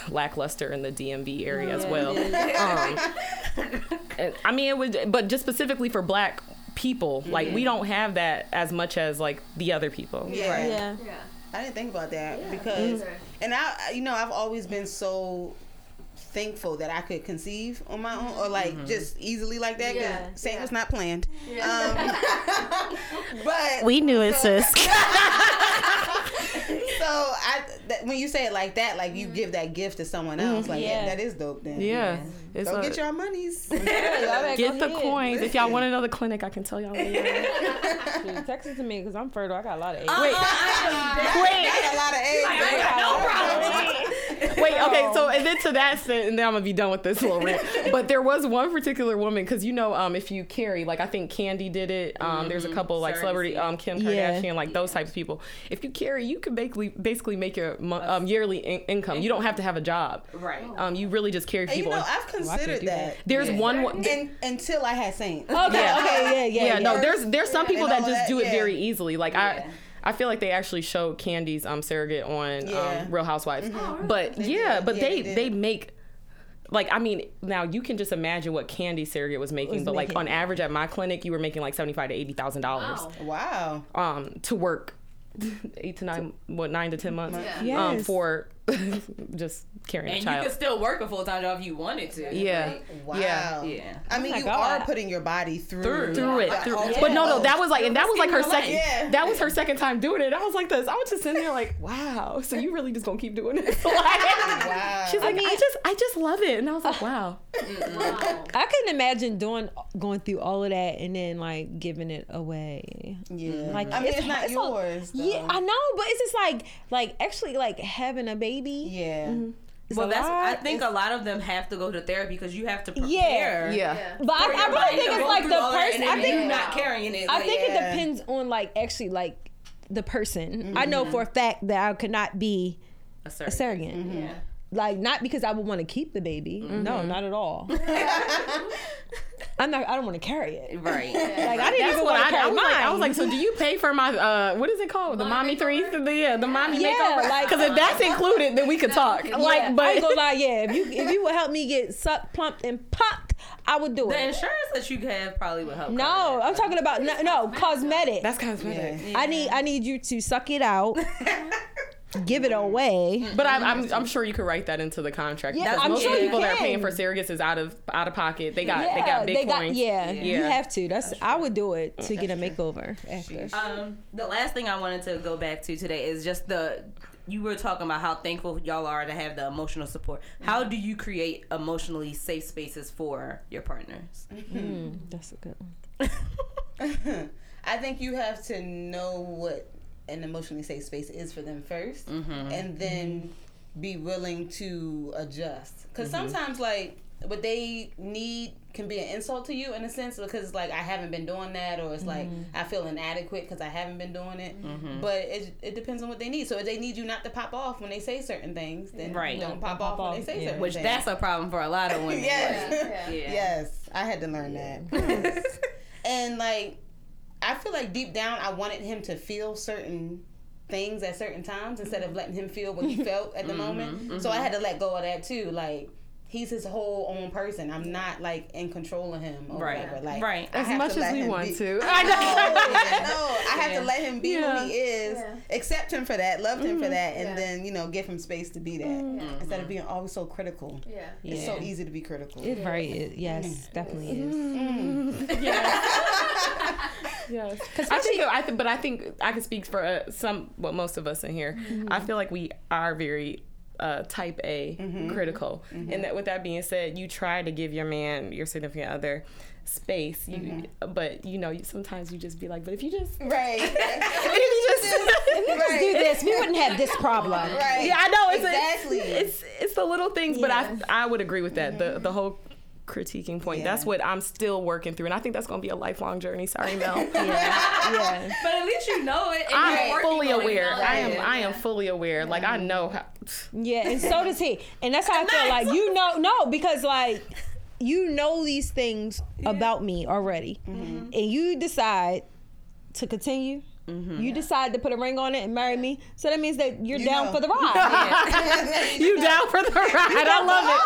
lackluster in the DMV area as well. I mean, it would, but just specifically for Black people, like we don't have that as much as like the other people. I didn't think about that because and I I've always been so thankful that I could conceive on my own, or like just easily like that, because Saint was not planned. But we knew it, sis. So when you say it like that, like you give that gift to someone else, like that is dope then. Go get y'all monies. Get the coins. If y'all want another clinic, I can tell y'all. Text it to me because I'm fertile. I got a lot of eggs. Wait, I got a lot of eggs. I got no problem. Wait, okay. So and then to that sense, and then I'm gonna be done with this little rant. But there was one particular woman, because if you carry, like I think Candy did it. There's a couple like celebrity, Kim Kardashian, like those types of people. If you carry, you can basically make your yearly income. You don't have to have a job. Right. You really just carry people. And I've considered that. There's one until I had Saint. Okay. No, there's some people that just do it very easily. Like I feel like they actually showed Candy's surrogate on Real Housewives. Mm-hmm. But they make. Like, I mean, now you can just imagine what Candy surrogate was making, like on average at my clinic, you were making like $75,000 to $80,000. Wow. To work 9 to 10 months. Yeah. For just carrying a child. And you could still work a full-time job if you wanted to. Yeah. Like, wow. Yeah. I mean, you are putting your body through it. But no, that was like, and that was like her second. Yeah. That was her second time doing it. I was like this. I was just sitting there like, wow. So you really just gonna keep doing it? Like, wow. She's like, I just love it, and I was like, wow. Wow. I couldn't imagine going through all of that and then like giving it away. Yeah. Like I mean, it's not yours. Yeah, I know, but it's just like actually like having a baby. Yeah. Mm-hmm. Well, I think a lot of them have to go to therapy because you have to prepare. Yeah. But I really think it's like the person. I think you're not carrying it. I think it depends on like actually like the person. Mm-hmm. I know for a fact that I could not be a surrogate. Mm-hmm. Yeah. Like, not because I would want to keep the baby. Mm-hmm. No, not at all. I don't want to carry it. Right. Like, I didn't even want to carry mine. I was like, so do you pay for my, what is it called? The mommy three? The mommy makeover? Because if that's included, then we could talk. But I ain't gonna lie, if you would help me get sucked, plumped, and popped, I would do it. The insurance that you have probably would help. No, I'm talking about, no, cosmetic. That's cosmetic. Yeah. I need you to suck it out. Give it away, but I'm sure you could write that into the contract. Yeah, I'm most sure people that are paying for surrogates is out of pocket. They got big coins. You have to. That's I would do it to get a makeover after. The last thing I wanted to go back to today is just you were talking about how thankful y'all are to have the emotional support. How do you create emotionally safe spaces for your partners? That's a good one. I think you have to know what an emotionally safe space is for them first, and then be willing to adjust. Because sometimes, like, what they need can be an insult to you in a sense, because, like, I haven't been doing that, or it's like I feel inadequate because I haven't been doing it. But it depends on what they need. So if they need you not to pop off when they say certain things, then don't pop off when they say certain things. Which that's a problem for a lot of women. Yes, I had to learn that. And, like, I feel like deep down I wanted him to feel certain things at certain times instead of letting him feel what he felt at the moment. So I had to let go of that too. Like, he's his whole own person. I'm not, like, in control of him or whatever. Like, as much as we want to. I know. I have to let him be who he is, accept him for that, love him for that, and then, give him space to be that instead of being always so critical. Yeah. It's so easy to be critical. It very is. Yes, definitely is. Yes. Yes. I think I can speak for most of us in here. I feel like we are very type A critical, and that, with that being said, you try to give your man, your significant other, space, but sometimes you just be like, but if you just if you just do this, we wouldn't have this problem. I know it's the little things, but I would agree with that. The whole critiquing point. That's what I'm still working through, and I think that's going to be a lifelong journey. Sorry, Mel. But at least you know it. I'm fully aware. I am fully aware. Like, I know how. And so does he. And that's how I feel. Like, because, like, you know these things about me already, and you decide to continue. You decide to put a ring on it and marry me, so that means that you're down for the ride. You down for the ride. I love it.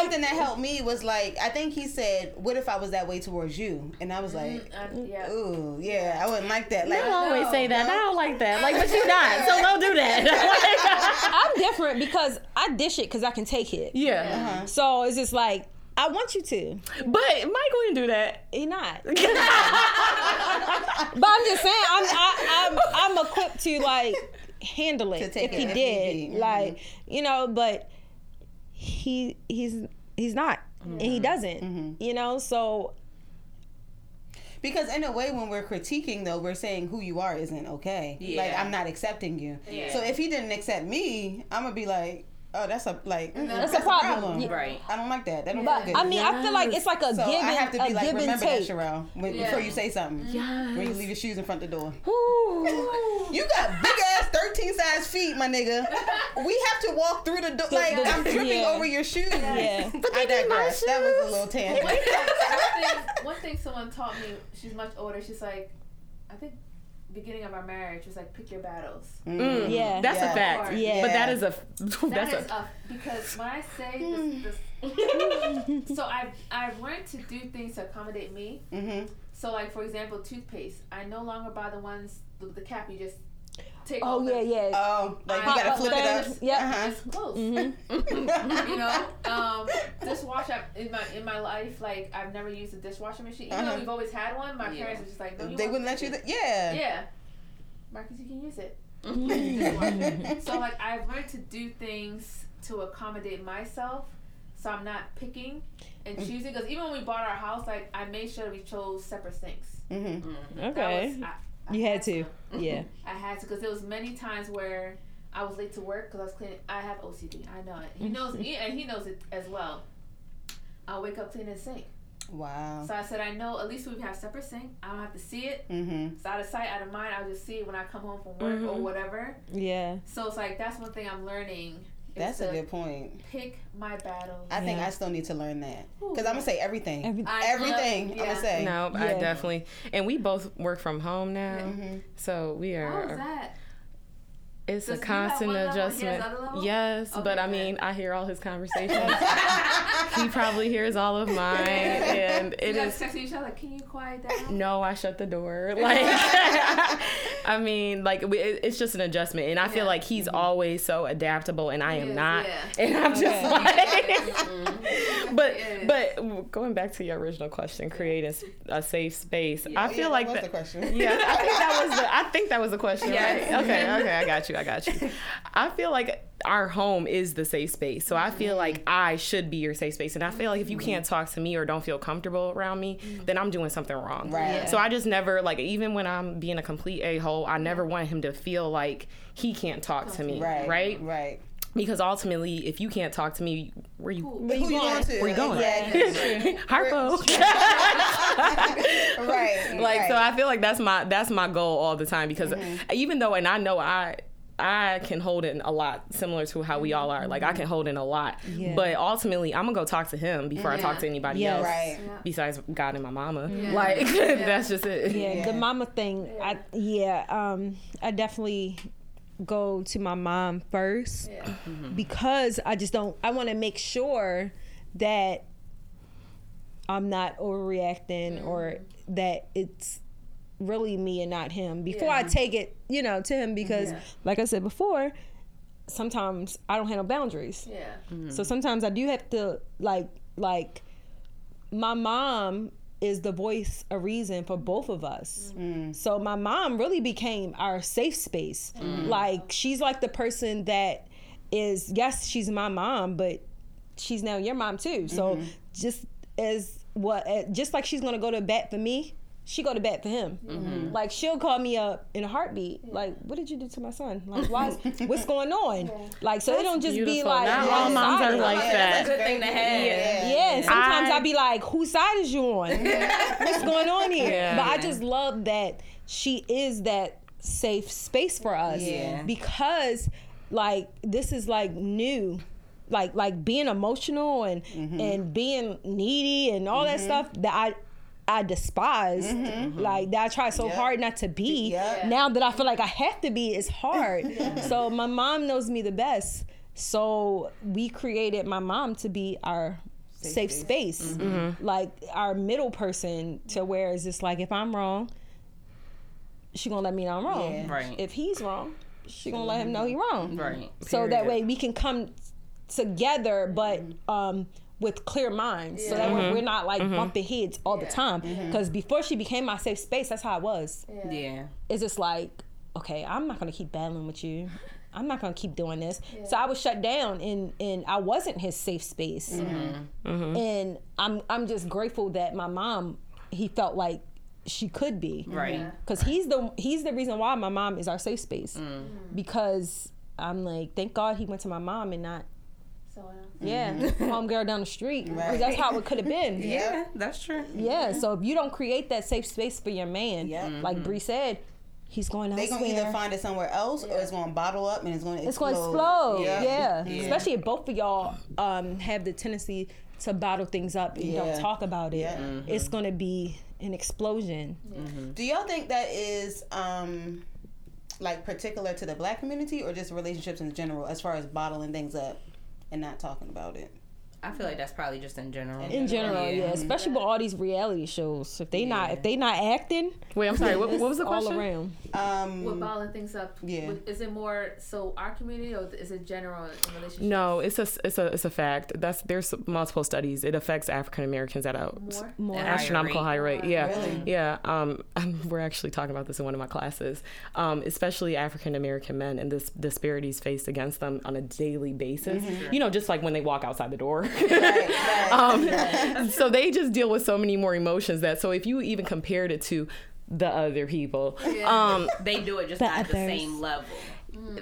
Something that helped me was, like, I think he said, "What if I was that way towards you?" And I was like, "Ooh, yeah, I wouldn't like that." Like, you always say that. No. I don't like that. Like, but you not, so don't do that. I'm different because I dish it because I can take it. Yeah. So it's just like, I want you to. But Michael didn't do that. He not. But I'm just saying, I'm equipped to, like, handle it if he did. Like, but he's not. And he doesn't. So. Because in a way, when we're critiquing, though, we're saying who you are isn't okay. Yeah. Like, I'm not accepting you. Yeah. So if he didn't accept me, I'm going to be like, oh, that's a problem. Yeah. Right. I don't like that. That don't feel good. I mean, I feel like it's like a give and take. So I have to be like, remember that, Sherelle, before you say something. Yes. When you leave your shoes in front of the door. You got big ass 13-size feet, my nigga. We have to walk through the door. Like, I'm tripping over your shoes. Yeah. But I digress. That was a little tangent. One thing someone taught me, she's much older, she's like, I think, beginning of our marriage was like, pick your battles. Yeah, that's a fact. Yeah, but that is a because when I say this so I've learned to do things to accommodate me. So, like, for example, toothpaste. I no longer buy the ones the cap you just take. Like, you gotta flip it up. It's close. Dishwasher in my life, like, I've never used a dishwasher machine, even though we've always had one. My parents were just like, no, you wouldn't let you. Marcus, you can use it. So, like, I've learned to do things to accommodate myself, so I'm not picking and choosing. Because even when we bought our house, like, I made sure we chose separate sinks. Okay. You had to. Yeah. I had to, because there was many times where I was late to work because I was cleaning. I have OCD. I know it. He knows me, and he knows it as well. I'll wake up cleaning the sink. Wow. So I said, I know at least we have separate sink. I don't have to see it. Mm-hmm. It's out of sight, out of mind. I'll just see it when I come home from work mm-hmm. or whatever. Yeah. So it's like, that's one thing I'm learning. That's a good point. Pick my battles. I think I still need to learn that. Because I'm going to say everything. Everything. I'm going to say. No, yeah. I definitely. And we both work from home now. Mm-hmm. So we are. How is that? It's a constant adjustment. Yes, okay, but I mean, I hear all his conversations. He probably hears all of mine, and it you is. Guys texting each other, can you quiet down? No, I shut the door. Like, I mean, like it's just an adjustment, and I feel like he's mm-hmm. always so adaptable, and I am not, and I'm just like. But going back to your original question, creating a safe space, I feel like that. Was the question. Yeah, I think that was the question. Yes. Right? Okay, I got you. I feel like our home is the safe space, so I feel like I should be your safe space, and I feel like if you can't talk to me or don't feel comfortable around me, then I'm doing something wrong. Right. So I just never, like, even when I'm being a complete a-hole, I never want him to feel like he can't talk to me. Right. Because ultimately, if you can't talk to me, where you going? Yeah, Harpo. Right. Like, so I feel like that's my goal all the time, because even though, and I know I can hold in a lot, similar to how we all are. Like, I can hold in a lot. Yeah. But ultimately, I'm going to go talk to him before I talk to anybody else besides God and my mama. Yeah. Like, that's just it. Yeah, the mama thing, I definitely go to my mom first because I want to make sure that I'm not overreacting or that it's really me and not him before I take it, to him, because like I said before, sometimes I don't handle boundaries. Yeah. Mm-hmm. So sometimes I do have to like my mom is the voice of reason for both of us. Mm. So my mom really became our safe space. Mm. Like, she's like the person that is, yes, she's my mom, but she's now your mom too. So just like she's gonna go to bat for me, she go to bat for him. Mm-hmm. Like, she'll call me up in a heartbeat. Yeah. Like, what did you do to my son? Like, what's going on? Yeah. Like, so that's it don't just beautiful. Be like, not all moms are like that. That's a good thing to have. Yeah. Sometimes I'll be like, whose side is you on? What's going on here? Yeah. But I just love that she is that safe space for us because, like, this is like new. Like being emotional and and being needy and all that stuff that I despise, like, that I try so hard not to be. Yep. Now that I feel like I have to be, it's hard. So my mom knows me the best. So we created my mom to be our safe space. Mm-hmm. Like, our middle person, to where it's just like, if I'm wrong, she gonna let me know I'm wrong. Yeah. Right. If he's wrong, she gonna let him know he's wrong. Right. So that way we can come together, but with clear minds, so that we're not like bumping heads all the time, because before she became my safe space, that's how I was. It's just like, okay, I'm not gonna keep battling with you, I'm not gonna keep doing this. So I was shut down, and I wasn't his safe space. And I'm just grateful that my mom, he felt like she could be, right, because he's the reason why my mom is our safe space, because I'm like, thank God he went to my mom and not homegirl down the street. Right. That's how it could have been. Yeah, that's true. Yeah, so if you don't create that safe space for your man, like Bree said, he's going elsewhere. They're going to either find it somewhere else or it's going to bottle up and it's going to explode. It's going to explode, especially if both of y'all have the tendency to bottle things up and don't talk about it. Yeah. Mm-hmm. It's going to be an explosion. Yeah. Mm-hmm. Do y'all think that is... like, particular to the Black community, or just relationships in general, as far as bottling things up and not talking about it? I feel like that's probably just in general. In general, especially with all these reality shows. If they not, acting. Wait, I'm sorry. What was the question? All around. With bottling things up. Yeah. Is it more so our community, or is it general in relationships? No, it's a fact. There's multiple studies. It affects African Americans at a more astronomical high rate. Yeah, really? Yeah. We're actually talking about this in one of my classes. Especially African American men and this disparities faced against them on a daily basis. Mm-hmm. Just like when they walk outside the door. Right. So they just deal with so many more emotions so if you even compared it to the other people, they do it just at the same level.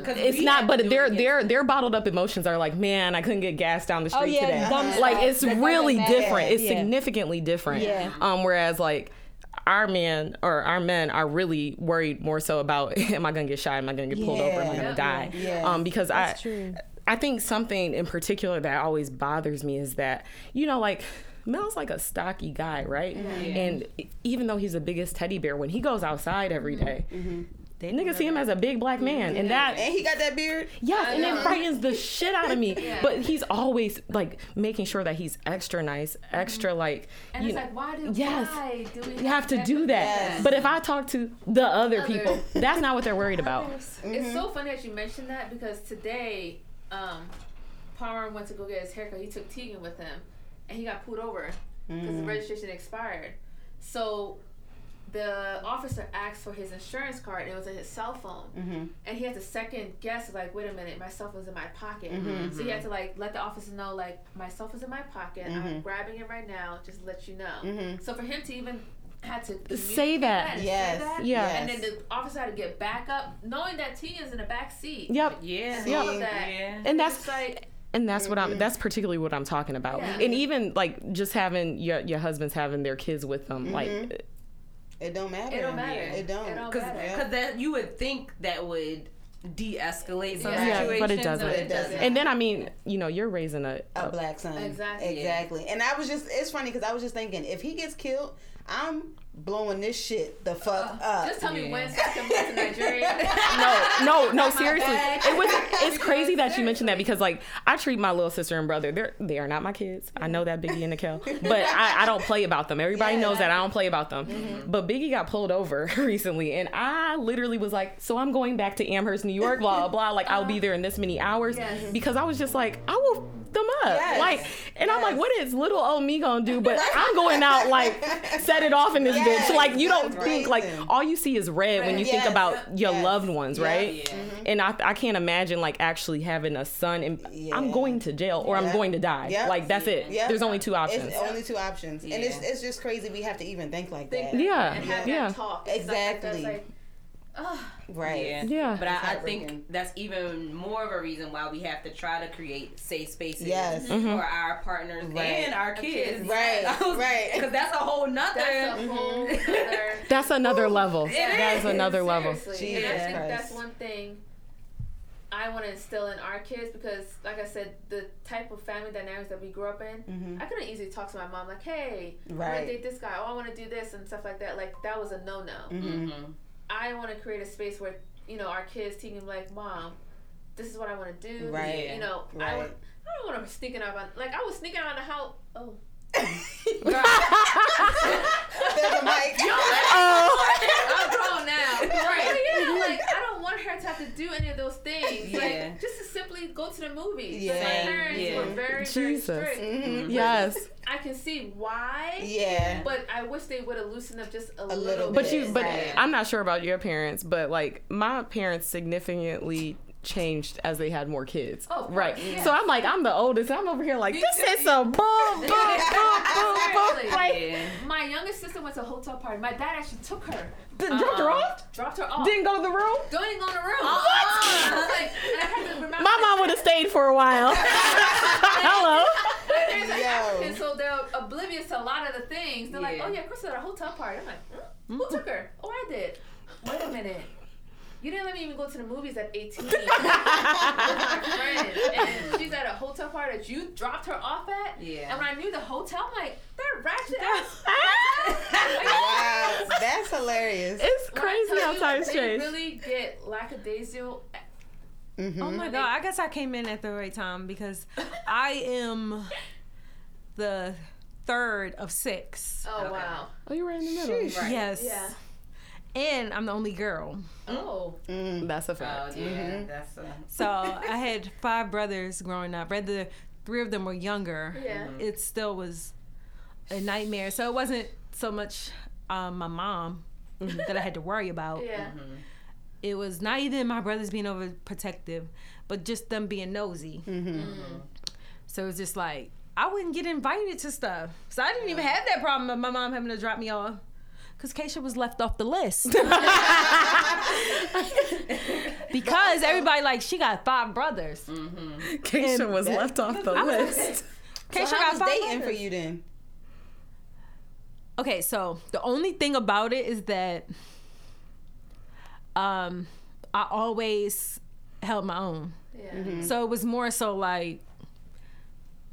It's not, but their bottled up emotions are like, man, I couldn't get gas down the street today. Like, it's really different. It's significantly different. Yeah. Whereas like our men are really worried more so about, am I gonna get shot? Am I gonna get pulled over? Am I gonna die? Yeah. Because that's true. I think something in particular that always bothers me is that, you know, like, Mel's like a stocky guy, right? Mm-hmm. Yeah. And even though he's the biggest teddy bear, when he goes outside every day, mm-hmm. they niggas see him as a big black man, and that, and he got that beard. Yes, and it frightens the shit out of me. Yeah. But he's always like making sure that he's extra nice, extra like. And you it's know, like, why do we have to do that? Yes. But if I talk to the other people, that's not what they're worried about. Mm-hmm. It's so funny that you mentioned that, because today, Palmer went to go get his haircut. He took Tegan with him, and he got pulled over because the registration expired. So the officer asked for his insurance card, and it was in his cell phone. Mm-hmm. And he had to second guess, like, wait a minute, my cell phone's in my pocket. Mm-hmm. So he had to, like, let the officer know, like, my cell phone's in my pocket. Mm-hmm. I'm grabbing it right now, just to let you know. Mm-hmm. So for him to even had to say that. Yes. And then the officer had to get back up, knowing that Tegan's in the back seat. Yep. Yeah. And all of that. Yeah. And that's like... And that's what I'm. That's particularly what I'm talking about. Yeah. And even like just having your husbands having their kids with them, like it don't matter. It don't matter. It don't. Because that you would think that would de-escalate some situations, but it doesn't. And then I mean, you know, you're raising a black son, exactly. And I was just, it's funny because I was just thinking, if he gets killed, I'm blowing this shit the fuck up. Just tell me when so I can move to Nigeria. No, seriously. It's crazy that you mentioned that, because like I treat my little sister and brother, they are not my kids. I know that, Biggie and Nicole, but I don't play about them. Everybody knows that I don't play about them. Mm-hmm. But Biggie got pulled over recently, and I literally was like, so I'm going back to Amherst, New York, blah, blah, blah. Like I'll be there in this many hours, because I was just like, I will them up. I'm like, what is little old me gonna do? But I'm going out, like, set it off in this bitch. Like, you don't think, like, all you see is red when you think about your loved ones, right? Yeah. Mm-hmm. And I can't imagine, like, actually having a son and I'm going to jail or I'm going to die. Yep. Like, that's it. Yep. There's only two options. It's only two options. Yeah. And it's just crazy we have to even think like that. And have that talk. Exactly. Like, but I think that's even more of a reason why we have to try to create safe spaces for our partners and our kids, because that's a whole nother that's another level. That's another level. Seriously. And I think that's one thing I want to instill in our kids, because like I said, the type of family dynamics that we grew up in, I couldn't easily talk to my mom like, hey, I want to date this guy, oh, I want to do this and stuff like that. Like, that was a no-no. I want to create a space where, you know, our kids, Tegan, like, Mom, this is what I want to do. Right. You know, I don't want to sneaking out on, like, I was sneaking out on the house. Oh. There's a mic. I'm grown now. Like, I don't want her to have to do any of those things. Yeah. Like, just to simply go to the movies. Yeah. My parents were very, very strict. Mm-hmm. Yes. I can see why. Yeah. But I wish they would have loosened up just a little bit. But I'm not sure about your parents, but like my parents significantly changed as they had more kids. Oh, right. Yeah. So I'm like, I'm the oldest. I'm over here like, this is some boom. Like, my youngest sister went to a hotel party. My dad actually took her. Dropped her off? Dropped her off. Didn't go to the room? Didn't go to the room. What? I was like, and I had to remember. My mom would have stayed for a while. Hello. And so they're oblivious to a lot of the things. They're like, oh yeah, Chris at a hotel party. I'm like, who took her? Oh, I did. Wait a minute. You didn't let me even go to the movies at 18 with my friend. And she's at a hotel party that you dropped her off at. Yeah. And when I knew the hotel, I'm like, they're ratchet ass. Wow, that's hilarious. It's crazy how times change. They really get lackadaisical. Mm-hmm. Oh my God, I guess I came in at the right time, because I am the third of six. Oh, wow. Oh, you were in the middle. Right. Yes. Yeah. And I'm the only girl. Oh. That's a fact. Oh, yeah. Mm-hmm. So I had five brothers growing up. Rather, three of them were younger. Yeah. It still was a nightmare. So it wasn't so much my mom that I had to worry about. Yeah. Mm-hmm. It was not even my brothers being overprotective, but just them being nosy. Mm-hmm. Mm-hmm. So it was just like, I wouldn't get invited to stuff. So I didn't even have that problem of my mom having to drop me off. because Keisha was left off the list. Because everybody like, she got five brothers. Mm-hmm. Keisha and was left off the list. Keisha so got five dating brothers. For you then? Okay, so the only thing about it is that I always held my own. Yeah. Mm-hmm. So it was more so like,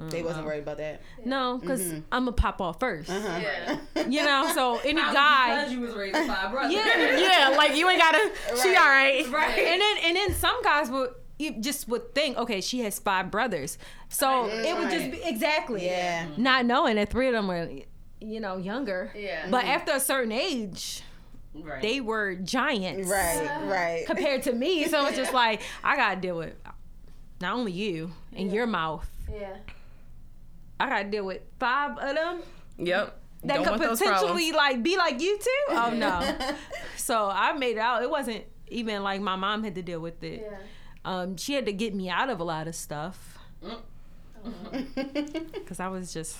they wasn't worried about that. No, because I'm going to pop off first. Uh-huh. Yeah. You know, so any guy. You was raised by a brother. Yeah, yeah, like you ain't got to. Right. She all right. Right. And then some guys would think, okay, she has five brothers. So it would just be, exactly. Yeah. Not knowing that three of them were, you know, younger. Yeah. But after a certain age. Right. They were giants. Right. Compared to me. So it's just like, I got to deal with not only you and your mouth. Yeah. I gotta deal with five of them. Yep. That don't could potentially like be like you too. Oh no. So I made it out. It wasn't even like my mom had to deal with it. Yeah. She had to get me out of a lot of stuff. Because I was just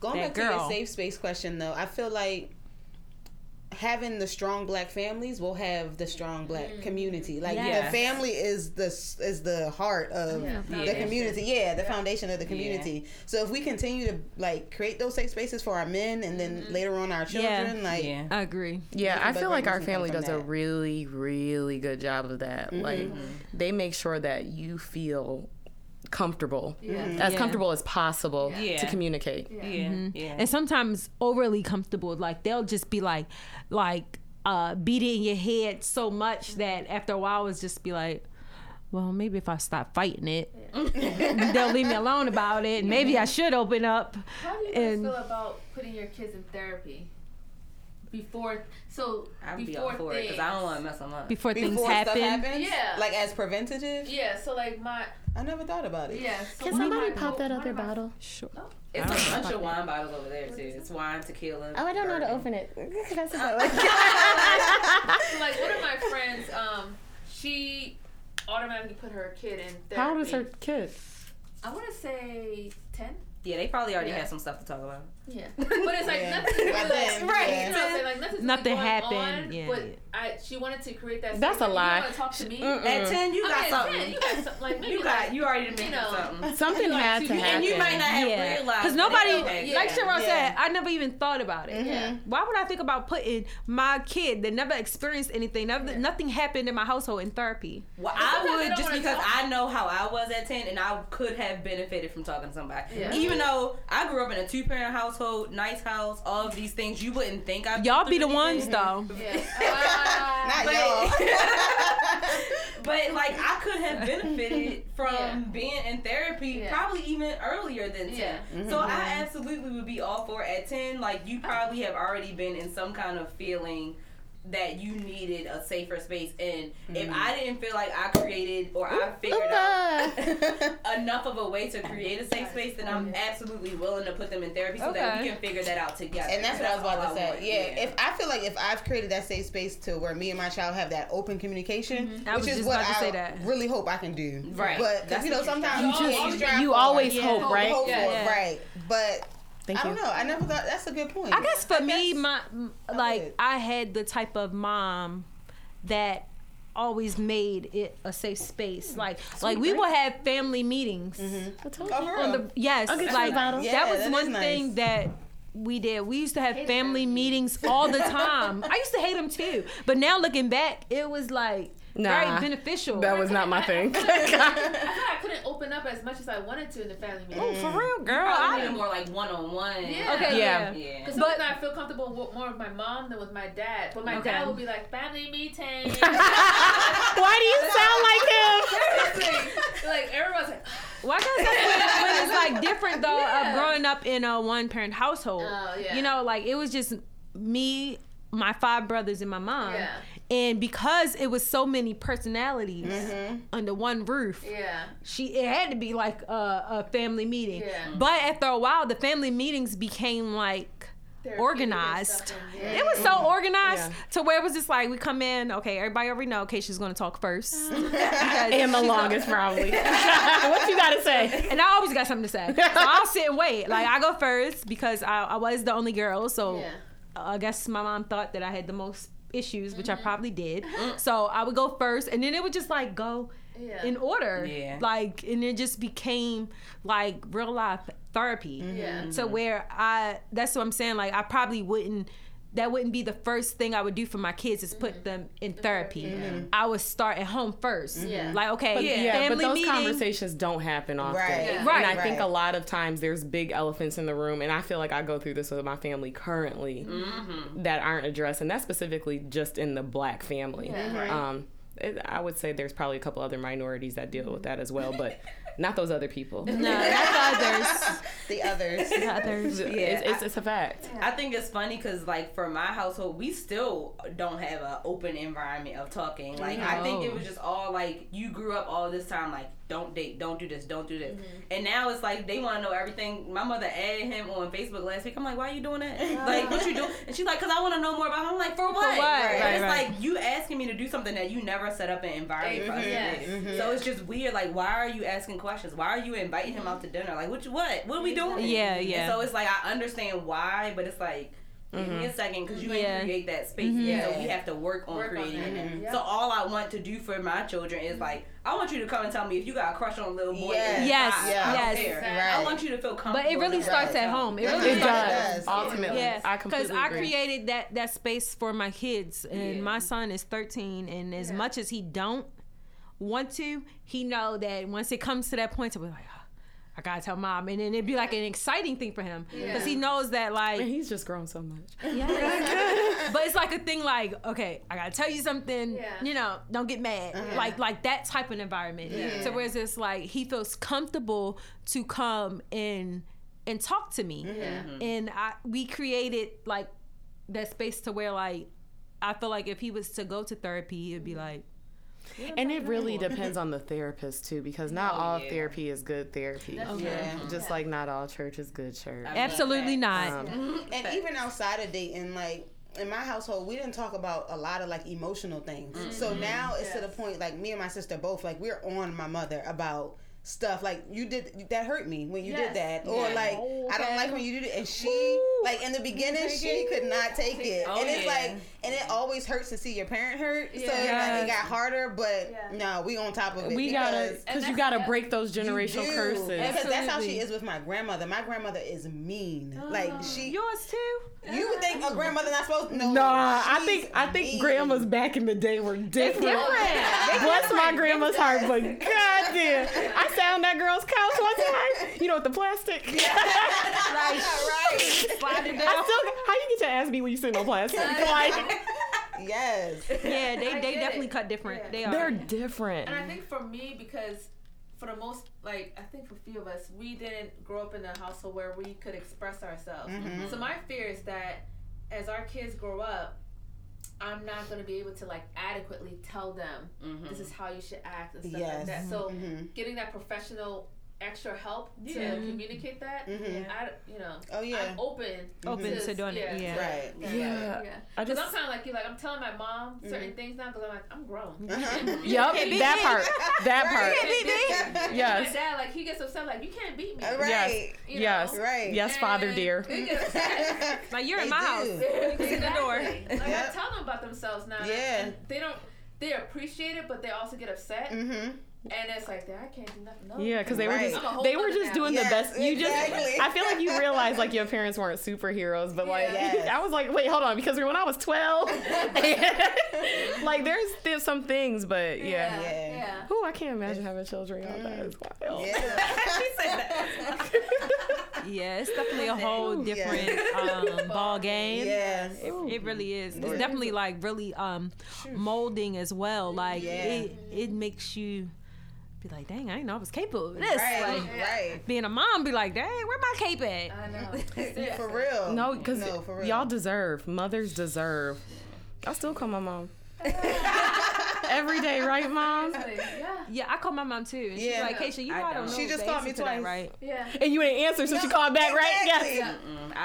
going back to your safe space question though. I feel like having the strong black families will have the strong black community. Like the family is the heart of the community. Yeah, the foundation of the community. Yeah. So if we continue to like create those safe spaces for our men and then later on our children, I agree. Yeah, I feel like our family does a really, really good job of that. Mm-hmm. Like they make sure that you feel comfortable, as comfortable as possible to communicate. Yeah. Mm-hmm. Yeah. And sometimes overly comfortable, like they'll just be like beat it in your head so much that after a while it's just be like, well, maybe if I stop fighting it, they'll leave me alone about it. And maybe I should open up. How do you feel about putting your kids in therapy? I'd be all for it because I don't want to mess them up. Before things happen, yeah. Like as preventative, yeah. So like I never thought about it. Yeah. So can somebody pop that other bottle? Sure. Oh. It's a bunch of wine bottles over there too. It's wine, tequila. Oh, I don't know how to open it. That's about like. So like one of my friends, she automatically put her kid in therapy. How old is her kid? I want to say 10. Yeah, they probably already had some stuff to talk about. Yeah, but it's like nothing. Nothing happened. On, yeah, but she wanted to create that. That's a lie. You want to talk to me? At 10, you got something. You already made something. Something had to happen, and you might not have realized. Because nobody, like Sherelle said, I never even thought about it. Mm-hmm. Yeah. Why would I think about putting my kid that never experienced anything, nothing happened in my household, in therapy? Well, I would just because I know how I was at 10, and I could have benefited from talking to somebody. Even though I grew up in a two-parent household, nice house, all of these things, you wouldn't think I'd y'all be the ones though. But like I could have benefited from being in therapy probably even earlier than 10. So I absolutely would be all for it. At 10, like you probably have already been in some kind of feeling that you needed a safer space, and if I didn't feel like I created or I figured out enough of a way to create a safe space, then I'm absolutely willing to put them in therapy so that we can figure that out together. And that's what I was about to say. Yeah, if I feel like if I've created that safe space to where me and my child have that open communication, which is what I really hope I can do. Right, but because you know sometimes you always hope, right? Right, but. I don't know. I never thought that's a good point. I guess for me, I had the type of mom that always made it a safe space. Like we would have family meetings. Mm-hmm. On the, that was one thing that we did. We used to have family meetings all the time. I used to hate them too, but now looking back, it was like. Very beneficial. That was not my thing. I couldn't open up as much as I wanted to in the family meeting. Oh, for real, girl. I need more like one-on-one. Yeah. Okay. Yeah. Because sometimes I feel comfortable more with my mom than with my dad. But my dad would be like, family meeting. Why do you sound like him? Seriously. Like, everyone's like... Well, I guess that's when it's like different though of growing up in a one-parent household. You know, like it was just me, my five brothers, and my mom. Yeah. And because it was so many personalities under one roof, it had to be like a family meeting. Yeah. But after a while, the family meetings became like organized. It was so organized to where it was just like, we come in, okay, everybody already know Keisha's going to talk first. And the longest probably. What you got to say? And I always got something to say. So I'll sit and wait. Like I go first because I was the only girl, so... Yeah. I guess my mom thought that I had the most issues, which I probably did. So I would go first, and then it would just like go in order, like, and it just became like real life therapy. So where that's what I'm saying. Like I probably wouldn't. That wouldn't be the first thing I would do for my kids is put them in therapy. I would start at home first. Like, okay, but, family but those meeting. Conversations don't happen often. Right. And I think a lot of times there's big elephants in the room, and I feel like I go through this with my family currently that aren't addressed, and that's specifically just in the Black family. I would say there's probably a couple other minorities that deal with that as well, but not those other people. No, not the others. The others. Yeah. It's a fact. I think it's funny because, like, for my household, we still don't have an open environment of talking. Like, I think it was just all, like, you grew up all this time, like, don't date, don't do this, don't do this. And now it's like, they want to know everything. My mother added him on Facebook last week. I'm like, why are you doing that? Like, what you doing? And she's like, because I want to know more about him. I'm like, for what? Right. Like, you asking me to do something that you never set up an environment for us to do. So it's just weird. Like, why are you asking questions? Why are you inviting him out to dinner? Like, what are we doing? And so it's like, I understand why, but it's like, give me a second, because you ain't create that space yet, so we have to work on creating it. So all I want to do for my children is like, I want you to come and tell me if you got a crush on a little boy. I want you to feel comfortable. But it really starts at home. It really does. Ultimately. Yeah. I completely agree. Because I created that space for my kids, and my son is 13, and as much as he don't want to, he know that once it comes to that point, he'll be like, I gotta tell mom, and then it'd be like an exciting thing for him because he knows that, like, man, he's just grown so much. But it's like a thing, like, okay, I gotta tell you something, you know, don't get mad, like that type of environment. So whereas it's like he feels comfortable to come and talk to me, and we created like that space to where, like, I feel like if he was to go to therapy, it'd be like. And it really depends on the therapist too, because not all therapy is good therapy. Just like not all church is good church. Absolutely not. And even outside of dating, like in my household, we didn't talk about a lot of like emotional things. So now it's to the point, like me and my sister both, like we're on my mother about stuff like, you did that, hurt me when you did that, or like I don't like when you do it, and she like in the beginning she could not take it, and it's like, and it always hurts to see your parent hurt, so like, it got harder, but no, we on top of it, because you gotta break those generational curses, because that's how she is with my grandmother. My grandmother is mean, like she yours too. You would think a grandmother not supposed to know. No, I think grandmas back in the day were different. Bless my grandma's heart, but goddamn, I sat on that girl's couch one time. You know, with the plastic. Slide it down. How you get your ass beat when you sit on plastic? Like, they definitely cut different. Yeah. They're different. And I think for me, because for the most, like, I think for a few of us, we didn't grow up in a household where we could express ourselves. So my fear is that as our kids grow up, I'm not going to be able to, like, adequately tell them this is how you should act and stuff like that. So getting that professional extra help to communicate that, I'm open to doing it. I just, I'm kind of like you, like I'm telling my mom certain things now because I'm like, I'm grown. That part. Yes. My dad, like, he gets upset, like, you can't beat me. Yes, father dear. He gets upset. Like, you're in my house. In the door. Like, I tell them about themselves now. Yeah. They appreciate it, but they also get upset. And it's like, I can't do nothing. No. Yeah, because they were just doing the best. I feel like you realize, like, your parents weren't superheroes, but like I was like, wait, hold on, because when I was 12, like there's some things, but yeah. Ooh, I can't imagine having children. All that is wild. Yeah, she said that. Yeah, it's definitely a whole different ball game. Yeah, it really is. It's definitely like really molding as well. Like it makes you. Be like, dang, I didn't know I was capable of this. Right. Being a mom, be like, dang, where my cape at? I know. For real. No, because y'all deserve. Mothers deserve. I still call my mom. Every day, right, mom? Yeah, I call my mom too. And she's like, Keisha, you know I don't know. She just called me twice. Right? Yeah. And you didn't answer, so she called back, right? Yeah.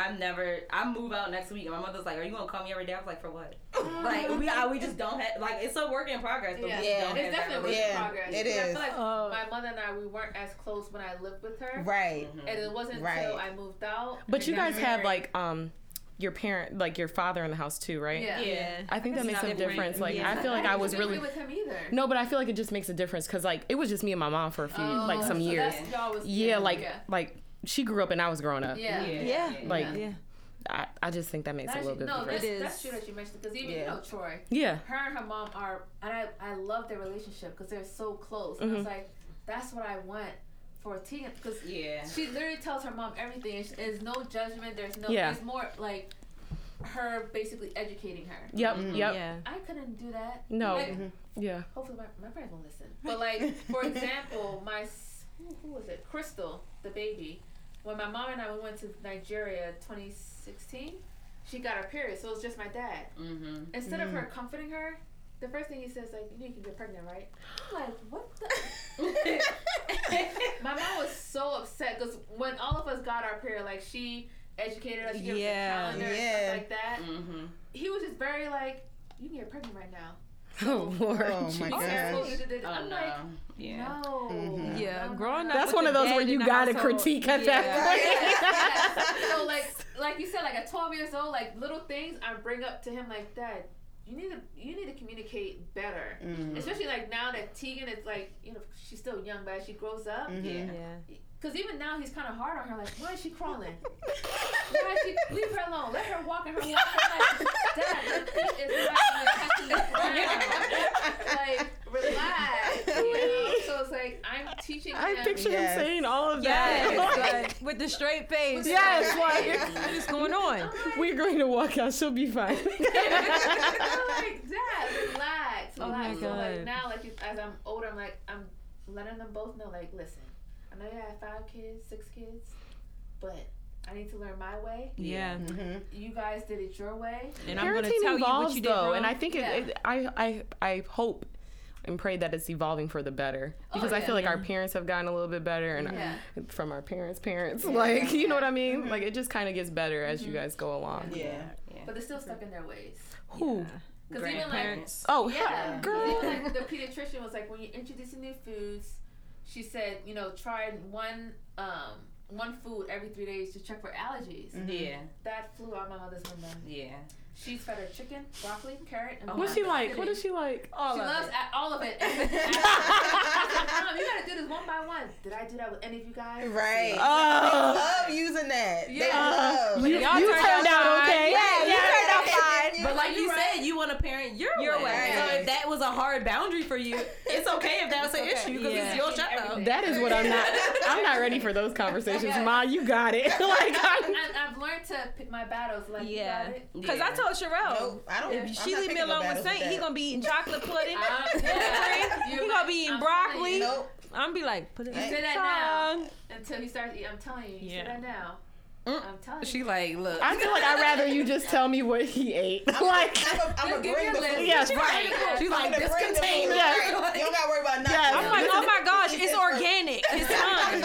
I move out next week, and my mother's like, are you going to call me every day? I was like, for what? Like, we just don't have, like, it's a work in progress. But it's definitely a work in progress. It is. I feel like my mother and I, we weren't as close when I lived with her. Right. And it wasn't until I moved out. But you guys had, like, your parent, like your father in the house too, right? Yeah. I think that makes a difference. Like, yeah. I feel like I was really with him either. No, but I feel like it just makes a difference because like it was just me and my mom for a few some years. Like she grew up and I was growing up. Yeah. I just think that makes that a little bit of a difference. That's true that you mentioned because even you know Troy. Yeah. Her and her mom are, and I love their relationship because they're so close. And I was like, that's what I want. For Tegan, because she literally tells her mom everything. And there's no judgment. There's no. It's more like her basically educating her. Yep. I couldn't do that. No. Like, hopefully my parents won't listen. But like, for example, who was it? Crystal, the baby. When my mom and I went to Nigeria, 2016, she got her period. So it was just my dad. Mm-hmm. Instead of her comforting her. The first thing he says, like, you know you can get pregnant, right? I'm like, what the? My mom was so upset because when all of us got our period, like, she educated us, she gave us a calendar and stuff like that. Mm-hmm. He was just very like, you can get pregnant right now. Oh, Lord. Oh, my gosh. I'm like, no. Mm-hmm. Yeah, growing up. That's one of those where you got to critique at that point. So, like you said, like, at 12 years old, like, little things I bring up to him like that. You need to communicate better, especially like now that Tegan is like, you know, she's still young, but as she grows up, because even now he's kind of hard on her. Like, why is she crawling? Why is she? Leave her alone. Let her walk in her life. Like, Dad, your feet is like relax. You know? So it's like I'm teaching. I picture him saying all of that like, with the straight face. Like, what is going on? Like, we're going to walk out. She'll be fine. I'm like, Dad, relax. Oh my God. So like now, like as I'm older, I'm like I'm letting them both know. Like, listen. I know you have 5 kids, 6 kids, but I need to learn my way. Yeah. Mm-hmm. You guys did it your way. And I'm going to tell you what you did wrong. And I think I hope and pray that it's evolving for the better. Because I feel like our parents have gotten a little bit better and from our parents' parents. Yeah. Like, you know what I mean? Mm-hmm. Like, it just kind of gets better as you guys go along. Yeah. But they're still stuck in their ways. Who? Yeah. Because even like... Oh, yeah. Girl. Even like the pediatrician was like, when you're introducing new foods... She said, you know, try one food every 3 days to check for allergies. Mm-hmm. Yeah. That flew out my mother's window. Yeah. She's fed her chicken, broccoli, carrot, and what's she like? What does she like? All she of loves it. All of it. Mom, you gotta do this one by one. Did I do that with any of you guys? Right. Oh. They love using that. Yeah. They love. You turned out okay. Yeah, you turned out fine. But like you said, you want to parent your way. So if that was a hard boundary for you, it's okay if that's an issue because it's your child. That is what I'm not ready for those conversations. Ma, you got it. Like I've learned to pick my battles. Like you got it. Because I told Sherelle, if she leave me alone with Saint, he gonna be eating chocolate pudding. He gonna be eating broccoli. I'm be like, put it in the tongue until he starts eating. I'm telling you, you sit that now. I'm telling you. She like, look. I feel like I'd rather you just tell me what he ate. I'm gonna bring the food. Yes, right. She's like, this contained. You don't gotta worry about nothing. I'm like, oh my gosh, it's organic. It's fine.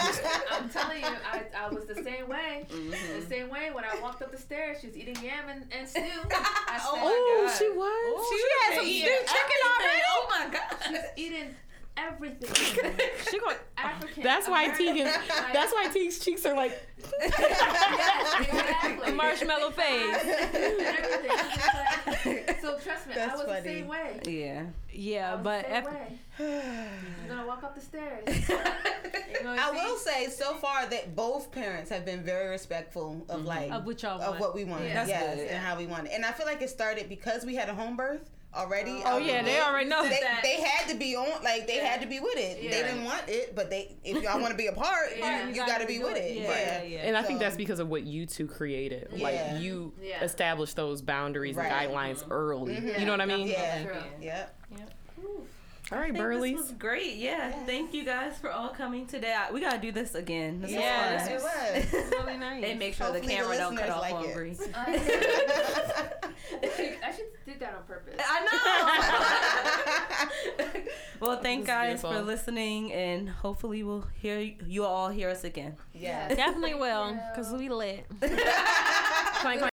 I'm telling you, I was the same way. Mm-hmm. The same way when I walked up the stairs, she was eating yam and stew. Oh, she was. Ooh, she had some stewed chicken already. Oh my gosh. She's eating. Everything. She going African. That's why Tegan. That's why Tegan's cheeks are like marshmallow face. So trust me, I was funny. The same way. Yeah, but you're gonna walk up the stairs. I will say, so far that both parents have been very respectful of like of what y'all want. Of what we want. Yes, and how we want it. And I feel like it started because we had a home birth. Already. Oh yeah, they already know that. They had to be on, like they had to be with it. Yeah. They didn't want it, but if y'all want to be a part, you gotta be with it. And I think that's because of what you two created. Yeah. Like you established those boundaries and guidelines early. Mm-hmm. You know what I mean? Yeah. All right, Burleys. This was great. Yeah, thank you guys for all coming today. We gotta do this again. This was fun. It was really nice. And make sure the camera don't cut off on Bree. I should did that on purpose. I know. Well, thank guys for listening, and hopefully we'll hear you all hear us again. Yeah, definitely will, cause we lit. Clank, clank.